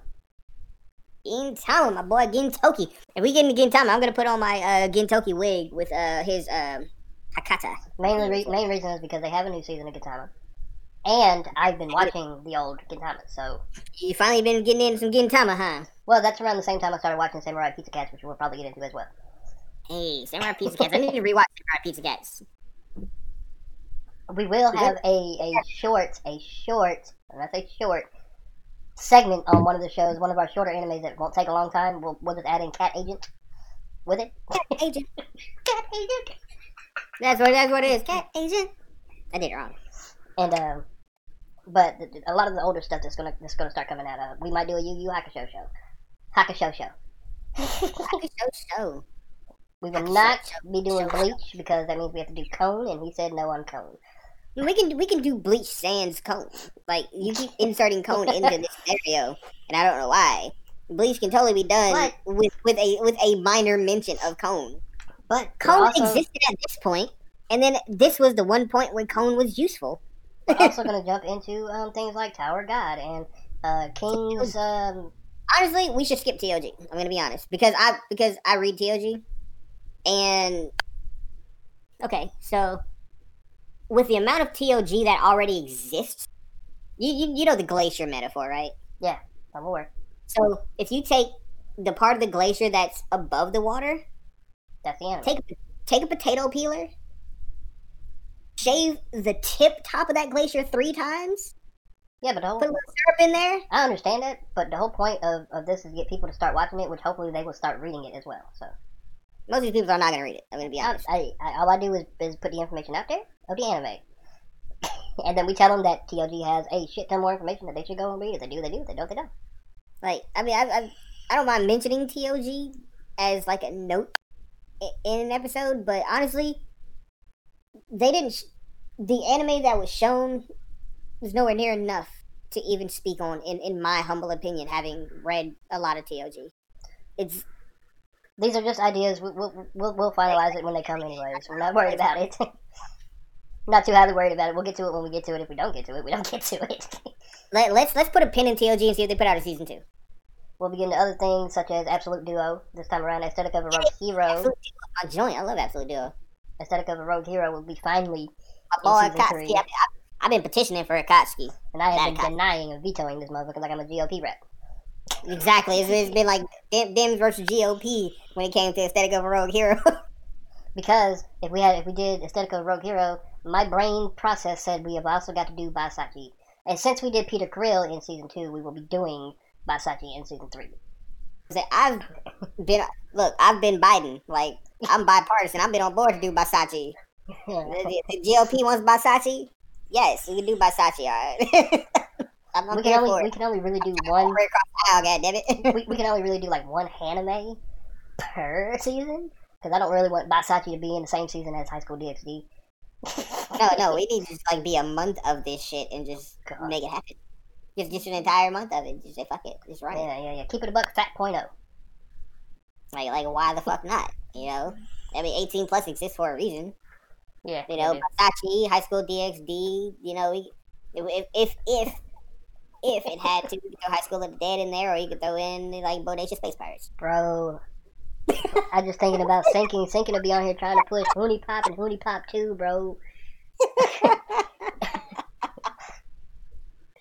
Gintama, my boy, Gintoki. If we get into Gintama, I'm going to put on my uh, Gintoki wig with uh, his um, Hakata. Main, re- main reason is because they have a new season of Gintama. And I've been watching the old Gintama, so... You finally been getting into some Gintama, huh? Well, that's around the same time I started watching Samurai Pizza Cats, which we'll probably get into as well. Hey, Samurai Pizza Cats. I need to rewatch Samurai Pizza Cats. We will have a, a short, a short, when I say short... segment on one of the shows, one of our shorter animes that won't take a long time. We'll, we'll just add in Cat Agent with it. Cat Agent. Cat Agent. That's what, that's what it is. Cat Agent. I did it wrong. And, um, but a lot of the older stuff that's gonna that's gonna start coming out. Uh, we might do a Yu Yu Hakusho show. Hakusho show. Hakusho show. We will not be doing Bleach because that means we have to do Cone, and he said no on Cone. We can we can do Bleach sans Cone. Like, you keep inserting Cone into this scenario, and I don't know why. Bleach can totally be done but, with, with a with a minor mention of Cone. But Cone also, existed at this point, and then this was the one point when Cone was useful. We're also going to jump into um, things like Tower God and uh, King's... Um... Honestly, we should skip T O G. I'm going to be honest. Because I because I read T O G, and... Okay, so... With the amount of T O G that already exists, you, you you know the glacier metaphor, right? Yeah, I'm aware. So if you take the part of the glacier that's above the water, that's the anime. Take take a potato peeler, shave the tip top of that glacier three times. Yeah, but the whole, put a little syrup in there. I understand that, but the whole point of, of this is to get people to start watching it, which hopefully they will start reading it as well. So most of these people are not going to read it. I'm going to be honest. I, I, all I do is, is put the information out there. Of the anime. And then we tell them that T O G has a shit ton more information that they should go and read. If they do, they do. If they don't, they don't. Like, I mean, I I, I don't mind mentioning T O G as, like, a note in an episode, but honestly, they didn't... Sh- the anime that was shown was nowhere near enough to even speak on, in, in my humble opinion, having read a lot of T O G. It's... These are just ideas. We'll, we'll, we'll, we'll finalize it when they come anyway, so we're not worried about it. Not too highly worried about it. We'll get to it when we get to it. If we don't get to it, we don't get to it. Let, let's let's put a pin in T O G and see if they put out a season two. We'll begin to other things such as Absolute Duo. This time around, Aesthetic of a Rogue Hero. Absolute Duo. I joined. I love Absolute Duo. Aesthetic of a Rogue Hero will be finally My in boy, season three. I've, I've been petitioning for Akatsuki. And I have Not been Akatsuki. denying and vetoing this motherfucker like I'm a G O P rep. Exactly. It's, it's been like Dems versus G O P when it came to Aesthetic of a Rogue Hero. Because if we had, if we did Aesthetic of a Rogue Hero, my brain process said we have also got to do Baisaki. And since we did Peter Grill in season two, we will be doing Baisaki in season three. I've been, look, I've been Biden. Like, I'm bipartisan. I've been on board to do Baisaki. the, the G O P wants Baisaki? Yes, we can do Baisaki, alright. I'm not we can only, for it. We can only really do I'm one... Aisle, God damn it. we, we can only really do, like, one anime per season. Because I don't really want Baisaki to be in the same season as High School D X D. no, no, we need to just, like, be a month of this shit and just God. make it happen. Just, just an entire month of it. Just say, fuck it. Just run it. Yeah, yeah, yeah. Keep it a buck, fat point oh. Like, like, why the fuck not? You know? I mean, eighteen plus exists for a reason. Yeah. You know, Baisaki, High School D X D, you know, we, if, if, if, if it had to, you could throw High School of the Dead in there, or you could throw in, like, Bodacious Space Pirates. Bro. I just thinking about sinking, sinking to be on here trying to push Hoonie Pop and Hoonie Pop two, bro.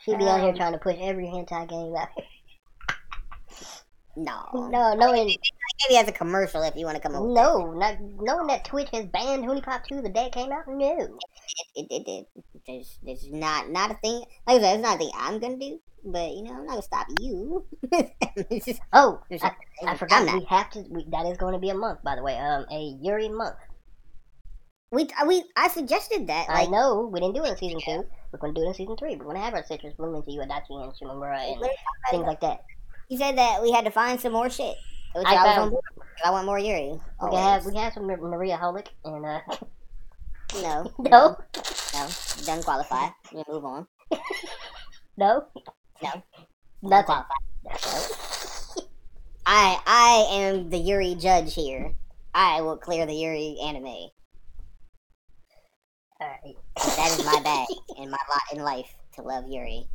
She be on here trying to push every hentai game out here. No, no, no. They, they, Maybe as a commercial if you want to come over. No, not, knowing that Twitch has banned Honeypop two the day it came out, no. It, it, it, it, there's, there's not, not a thing, like I said, it's not a thing I'm going to do, but, you know, I'm not going to stop you. Just, oh, I, I forgot, not, we have to, we, that is going to be a month, by the way, um, a Yuri month. We, we, I suggested that. Like, I know, we didn't do it in season two. We're going to do it in season three. We're going to have our citrus blooming to you, Adachi and Shimamura and things like that. You said that we had to find some more shit. Which I, I, found, was on, I want more Yuri. Always. We can have, we can have some Maria Holick and, uh... No. No? No. Doesn't qualify. We move on. No? No. Doesn't qualify. No. I, I am the Yuri judge here. I will clear the Yuri anime. Alright. That is my bag and my lot in life to love Yuri.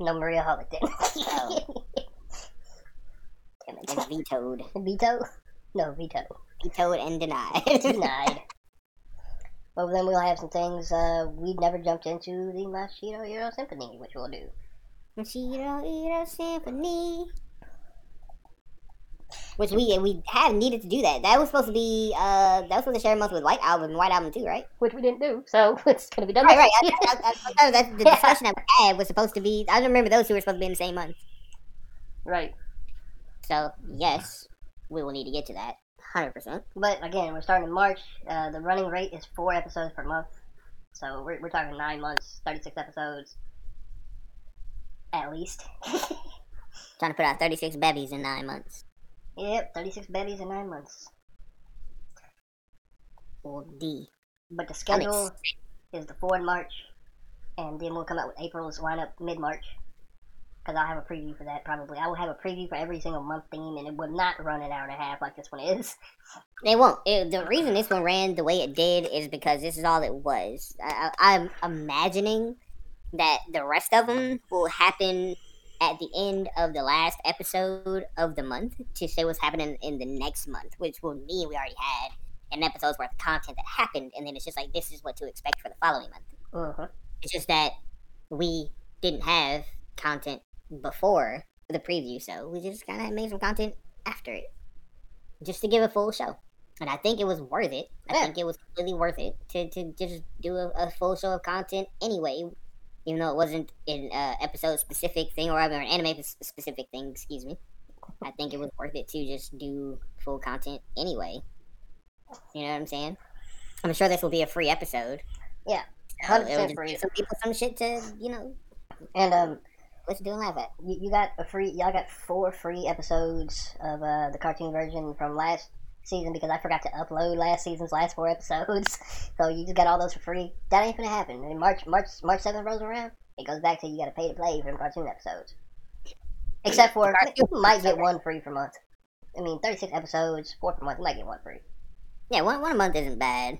No Maria Holick then. No. Damn it, that's vetoed. Veto? No, veto. Vetoed and denied. Denied. Well, then we'll have some things uh, we never jumped into, the Mashiro Hero Symphony, which we'll do. Mashiro Hero Symphony. Which we we have needed to do that. That was supposed to be uh that was supposed to share a month with White Album, White Album too, right? Which we didn't do, so it's gonna be done. Right, right. I, I, I, I, that's the discussion that we had was supposed to be. I remember those two were supposed to be in the same month. Right. So yes, we will need to get to that, hundred percent. But again, we're starting in March. Uh, the running rate is four episodes per month, so we're we're talking nine months, thirty-six episodes, at least. Trying to put out thirty-six babies in nine months. Yep, thirty-six babies in nine months. Well, D. But the schedule is the four in March, and then we'll come out with April's lineup mid-March, because I'll have a preview for that, probably. I will have a preview for every single month theme, and it will not run an hour and a half like this one is. It won't. It, the reason this one ran the way it did is because this is all it was. I, I'm imagining that the rest of them will happen at the end of the last episode of the month to say what's happening in the next month, which will mean we already had an episode's worth of content that happened, and then it's just like, this is what to expect for the following month. Uh-huh. It's just that we didn't have content before the preview, so we just kind of made some content after it, just to give a full show. And I think it was worth it. I yeah. think it was really worth it to, to just do a, a full show of content anyway, even though it wasn't an uh, episode-specific thing, or an anime-specific thing, excuse me. I think it was worth it to just do full content anyway. You know what I'm saying? I'm sure this will be a free episode. Yeah, one hundred percent free. Some people some shit to, you know. And, um, what's doing live at? You, you got a free, y'all got four free episodes of uh, the cartoon version from last season, because I forgot to upload last season's last four episodes, so you just got all those for free. That ain't gonna happen. In March, March, March seventh rolls around. It goes back to you gotta pay to play for the cartoon episodes. Except for you might get one free per month. I mean, thirty-six episodes, four per month. You might get one free. Yeah, one one a month isn't bad.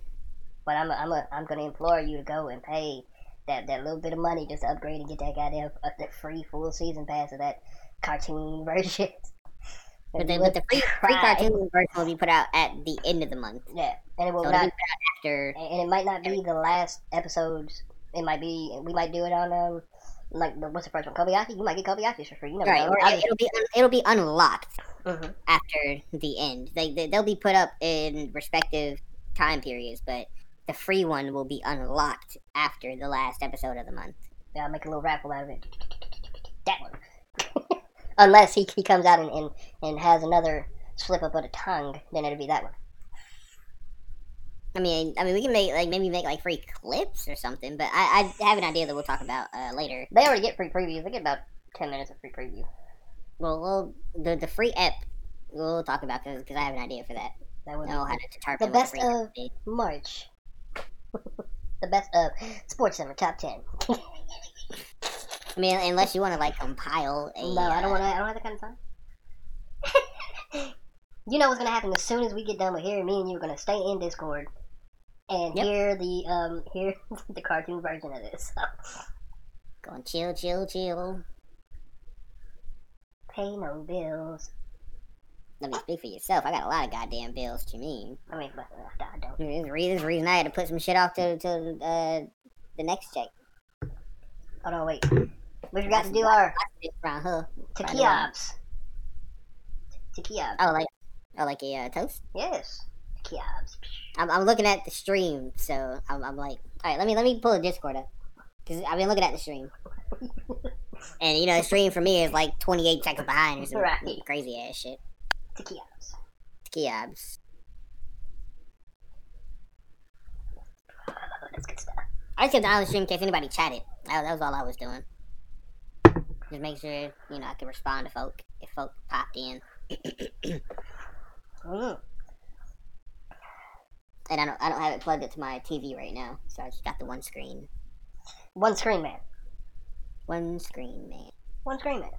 But I'm a, I'm a, I'm gonna implore you to go and pay that that little bit of money just to upgrade and get that goddamn uh, that free full season pass of that cartoon version. But the, but the free, free cartoon version will be put out at the end of the month. Yeah, and it will so not be after. And it might not be the last episodes. It might be. We might do it on um, like the, what's the first one? Kobayashi. You might get Kobayashi for free. You never right. know. Or it, it'll be it'll be unlocked mm-hmm. after the end. They, they they'll be put up in respective time periods, but the free one will be unlocked after the last episode of the month. Yeah, I'll make a little raffle out of it. That one. Unless he, he comes out and, and, and has another slip up of the tongue, then it'll be that one. I mean, I mean, we can make like maybe make like free clips or something, but I, I have an idea that we'll talk about uh, later. They already get free previews. They get about ten minutes of free preview. Well, we'll the the free ep we'll talk about because I have an idea for that. That would I'll be have to the best of be. March. The best of SportsCenter top ten. I mean, unless you want to like compile a. No, I don't want to. I don't have that kind of time. You know what's gonna happen as soon as we get done with here. Me and you are gonna stay in Discord and yep. hear the um hear the cartoon version of this. Go and chill, chill, chill. Pay no bills. Let me speak for yourself. I got a lot of goddamn bills. What you mean? I mean, but uh, I don't. There's a reason, reason I had to put some shit off to to uh, the next check. Oh no, wait. We forgot to do our... Tequiops. The kebabs. Oh, like oh, like a uh, toast? Yes. The kebabs. I'm, I'm looking at the stream, so I'm, I'm like, all right, let me let me pull the Discord up. Because I've been looking at the stream. And, you know, the stream for me is like twenty-eight seconds behind or some right. crazy-ass shit. The kebabs. The kebabs. That's good stuff. I just kept the island stream in case anybody chatted. That, that was all I was doing. Just make sure, you know, I could respond to folk if folk popped in. mm. And I don't I don't have it plugged up to my T V right now, so I just got the one screen. One screen man. One screen man. One screen man.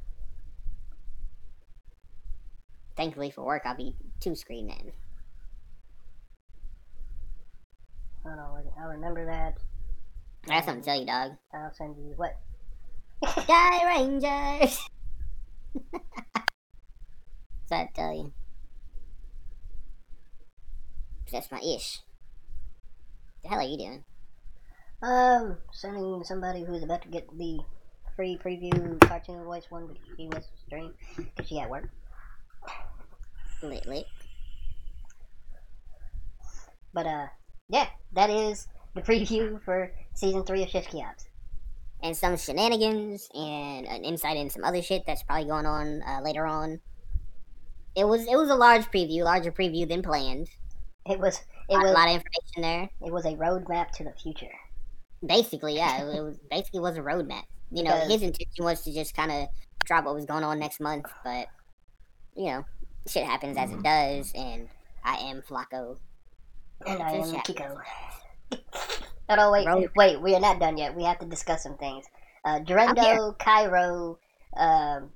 Thankfully for work I'll be two screen man. I don't know, I'll remember that. I got something to tell you, dog. I'll send you what? Die Rangers! What's that tell you? That's my ish. What the hell are you doing? Um, sending somebody who's about to get the free preview cartoon voice one, but she was stream because she at work. Lit, lit. But, uh, yeah, that is the preview for season three of Shift Kiosks. And some shenanigans and an insight into some other shit that's probably going on uh, later on. It was it was a large preview, larger preview than planned. It was it a lot, was a lot of information there. It was a roadmap to the future. Basically, yeah, it was basically was a roadmap. You know, because his intention was to just kind of drop what was going on next month, but you know, shit happens as it does. And I am Flacco, and I am Kiko. Oh, no, wait, Road. wait, we are not done yet. We have to discuss some things. Uh, Durendo, Cairo, um,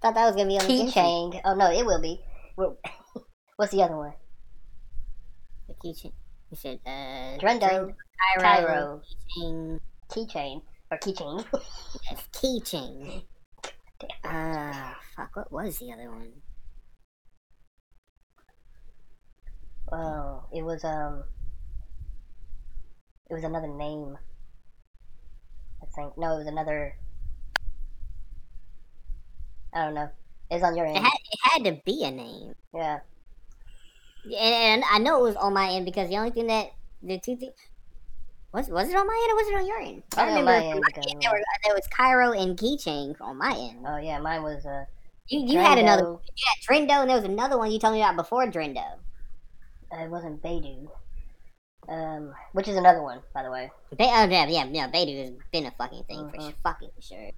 thought that was going to be on the keychain. Oh, no, it will be. What's the other one? The keychain. You said, uh... Durendo, Cairo, keychain. Keychain. Or keychain. Yes, keychain. Ah, uh, fuck, what was the other one? Oh, it was, um... It was another name, I think. No, it was another... I don't know. It was on your end. It had, it had to be a name. Yeah. And, and I know it was on my end because the only thing that... The two things... Was, was it on my end or was it on your end? I, I remember on my end. Because... There, were, there was Cairo and Keychain on my end. Oh, yeah. Mine was... Uh, you you Drendo. had another one. You had Drendo, and there was another one you told me about before Drendo. Uh, it wasn't Beidou. Um, which is another one, by the way. Be- oh, yeah, yeah, yeah, Beidou has been a fucking thing mm-hmm. for sure, fucking sure.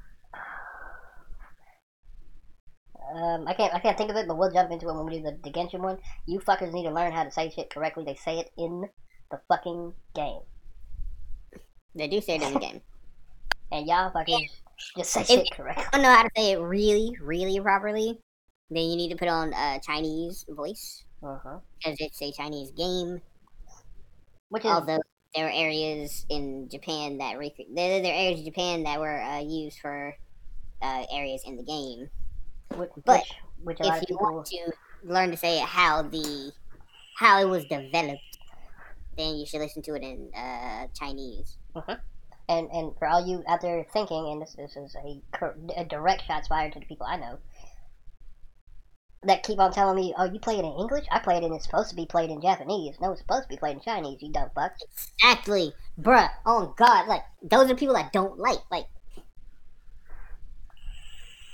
Um, I can't, I can't think of it, but we'll jump into it when we do the, the Genshin one. You fuckers need to learn how to say shit correctly. They say it in the fucking game. They do say it in the game. And y'all fucking just say if shit correctly. If you don't know how to say it really, really properly, then you need to put on a Chinese voice. Uh-huh. Because it's a Chinese game. Which is, although there were areas in Japan that rec- there, there were areas in Japan that were uh, used for uh, areas in the game, which, but which, which if you people... want to learn to say how the how it was developed, then you should listen to it in uh, Chinese. Mm-hmm. And and for all you out there thinking, and this, this is a, a direct shot fired to the people I know that keep on telling me, oh, you play it in English? I play it in, it's supposed to be played in Japanese. No, it's supposed to be played in Chinese, you dumb fucks. Exactly. Bruh. Oh, God. Like, those are people I don't like. Like,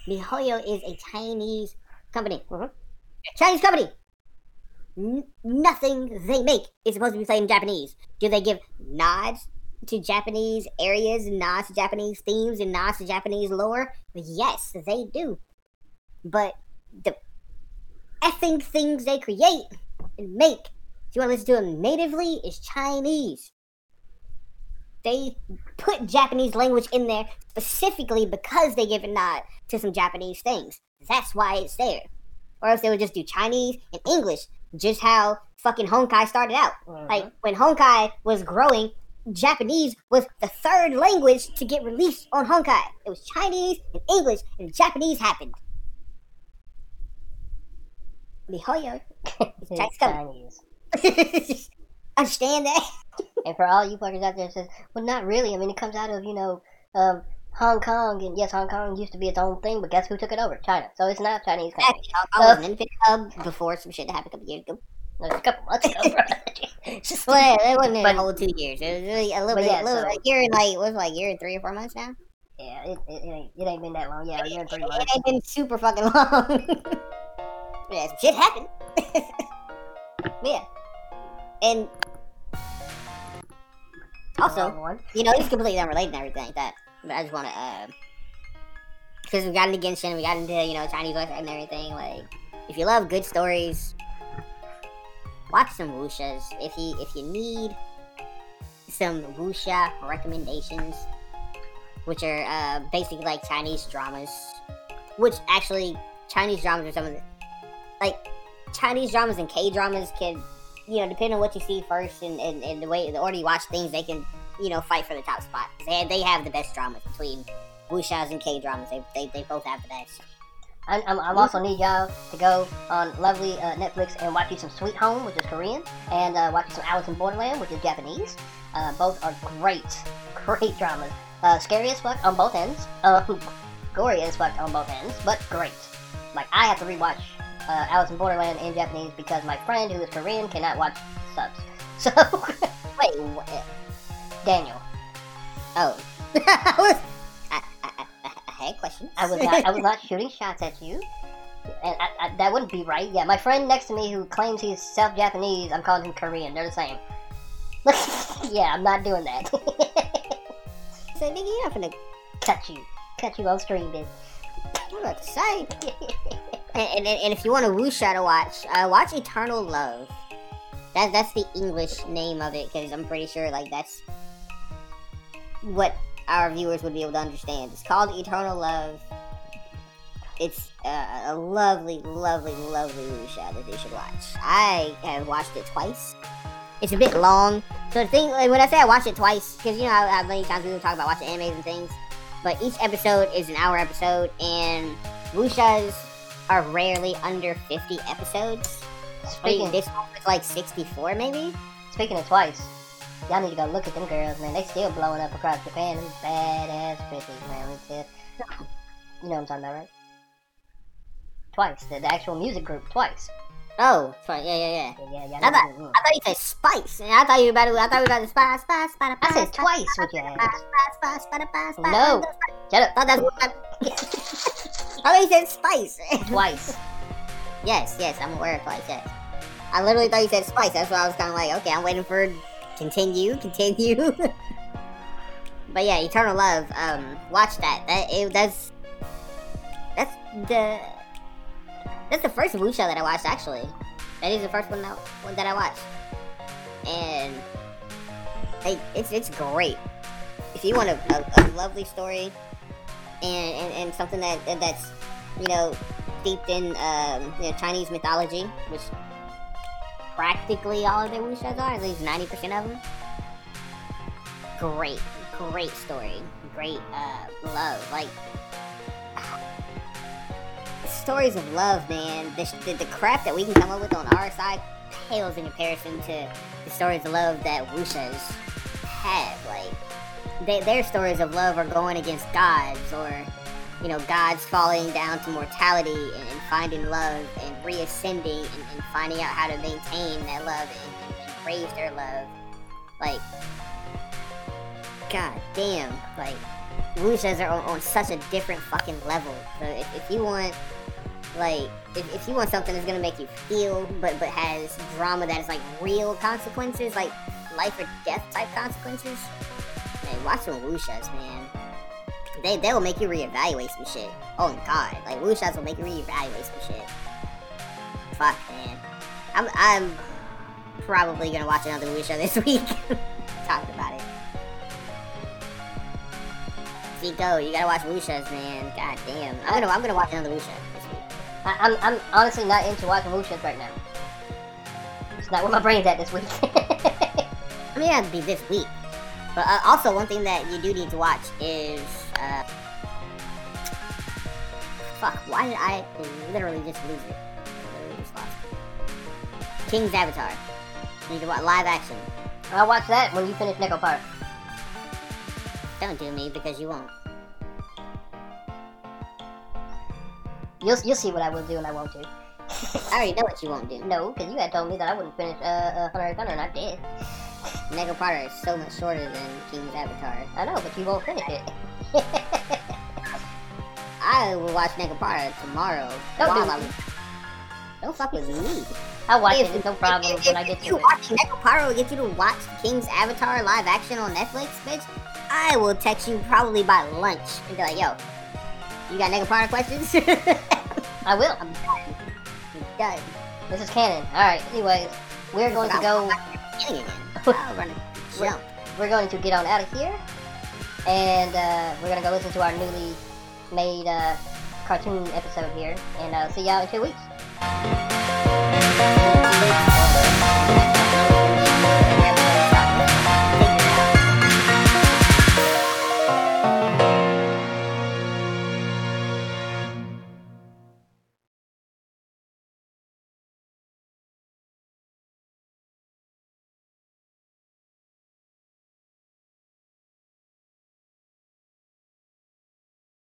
miHoYo is a Chinese company. Mm-hmm. Chinese company! N- nothing they make is supposed to be played in Japanese. Do they give nods to Japanese areas, nods to Japanese themes, and nods to Japanese lore? Yes, they do. But the effing things they create and make, if you want to listen to them natively, is Chinese. They put Japanese language in there specifically because they give a nod to some Japanese things. That's why it's there. Or else they would just do Chinese and English, just how fucking Honkai started out. Mm-hmm. Like, when Honkai was growing, Japanese was the third language to get released on Honkai. It was Chinese and English, and Japanese happened. miHoYo. It's Chinese. Understand that? And for all you fuckers out there that says, well, not really. I mean, it comes out of, you know, um, Hong Kong, and yes, Hong Kong used to be its own thing, but guess who took it over? China. So it's not a Chinese country. Hong Kong was an before some shit happened a couple years ago. No, a couple months ago, bro. Just, well, it wasn't but, a whole two years. It was really a little bit, yeah, little, so, like, year and like, what was it, like, year and three or four months now? Yeah, it, it, it, ain't, it ain't been that long. Yeah, a year and three months. It ain't been super fucking long. Yeah, shit happened. Yeah. And also, you know, it's completely unrelated and everything like that. But I just want to, uh, because we got into Genshin, we got into, you know, Chinese website and everything. Like, if you love good stories, watch some wushas. If you if you need some wusha recommendations, which are uh, basically like Chinese dramas, which actually Chinese dramas are some of the, like, Chinese dramas and K-dramas can, you know, depending on what you see first and, and, and the way, the order you watch things, they can, you know, fight for the top spot. They they have the best dramas between wushas and K-dramas. They, they they both have the best. I I'm, I'm also need y'all to go on lovely uh, Netflix and watch you some Sweet Home, which is Korean, and uh, watch you some Alice in Borderland, which is Japanese. Uh, both are great, great dramas. Uh, scary as fuck on both ends. Uh, gory as fuck on both ends, but great. Like, I have to rewatch uh, Alice in Borderland in Japanese because my friend who is Korean cannot watch subs. So, wait, what? Daniel. Oh. I was... I, I, I, I had questions. I was not, I was not shooting shots at you. And I, I, that wouldn't be right. Yeah, my friend next to me who claims he's self-Japanese, I'm calling him Korean. They're the same. Yeah, I'm not doing that. So, nigga, you're not gonna cut you. Cut you on stream, bitch. I'm about to say. and, and, and if you want a wusha to watch, uh, watch Eternal Love. That, that's the English name of it, because I'm pretty sure, like, that's what our viewers would be able to understand. It's called Eternal Love. It's uh, a lovely, lovely, lovely wusha that you should watch. I have watched it twice. It's a bit long. So the thing, like, when I say I watched it twice, because you know how, how many times we were talking about watching animes and things, but each episode is an hour episode, and wushas are rarely under fifty episodes. Speaking, this one was like sixty-four, maybe? Speaking of Twice, y'all need to go look at them girls, man. They still blowing up across Japan. Them badass bitches, man. We just, you know what I'm talking about, right? Twice. The, the actual music group, Twice. Oh, yeah, yeah, yeah. yeah, yeah I, thought, I thought you said Spice. I thought you were about to, I thought we were about to Spice, Spice, Spice, I said Twice with your ass. Spice, Spice, Spice, Spice, Spice. No. Shut up. I thought, that's, I thought you said Spice. Twice. Yes, yes, I'm aware of Twice, yes. I literally thought you said Spice, that's why I was kind of like, okay, I'm waiting for continue, continue. But yeah, Eternal Love, um, watch that. That it, that's that's the that's the first wusha that I watched, actually. That is the first one that, one that I watched, and it, it's it's great. If you want a, a, a lovely story and, and and something that that's you know steeped in um, you know, Chinese mythology, which practically all of their wushas are, at least ninety percent of them. Great, great story, great uh, love, like, stories of love, man. The, the, the crap that we can come up with on our side pales in comparison to the stories of love that wushas have. Like, they, their stories of love are going against gods, or, you know, gods falling down to mortality and, and finding love and reascending and, and finding out how to maintain that love and, and, and raise their love. Like, god damn, like, wushas are on, on such a different fucking level. So if, if you want, like, if, if you want something that's gonna make you feel, but, but has drama that is, like, real consequences, like, life or death type consequences, man, watch some wushas, man. They, they'll make you reevaluate some shit. Oh my god, like, wushas will make you reevaluate some shit. Fuck, man. I'm, I'm probably gonna watch another wusha this week. Talk about it. Zico, you gotta watch wushas, man. God damn. I'm gonna, I'm gonna watch another wusha this week. I, I'm, I'm honestly not into watching wushas right now. It's not where my brain's at this week. I mean, it has to be this week. But uh, also, one thing that you do need to watch is, uh, fuck, why did I literally just lose it? I literally just lost it. King's Avatar. You need to watch live action. I'll watch that when you finish Nekopara. Don't do me, because you won't. You'll, you'll see what I will do and I won't do. I already know what you won't do. No, because you had told me that I wouldn't finish uh, uh, Hunter x Hunter, and I did. Nekopara is so much shorter than King's Avatar. I know, but you won't finish it. I will watch Nekopara tomorrow. Don't while do I'm... Don't fuck with me. I'll watch if, it, no problem, if, if, when I get to it. If you watch Nekopara will get you to watch King's Avatar live action on Netflix, bitch, I will text you probably by lunch and be like, yo, you got Nekopara questions? I will. I'm done. I'm done. This is canon. Alright, anyways, we're going to go... I'll run a jump. We're going to get on out of here, and uh, we're going to go listen to our newly made uh, cartoon episode here, and uh, see y'all in two weeks.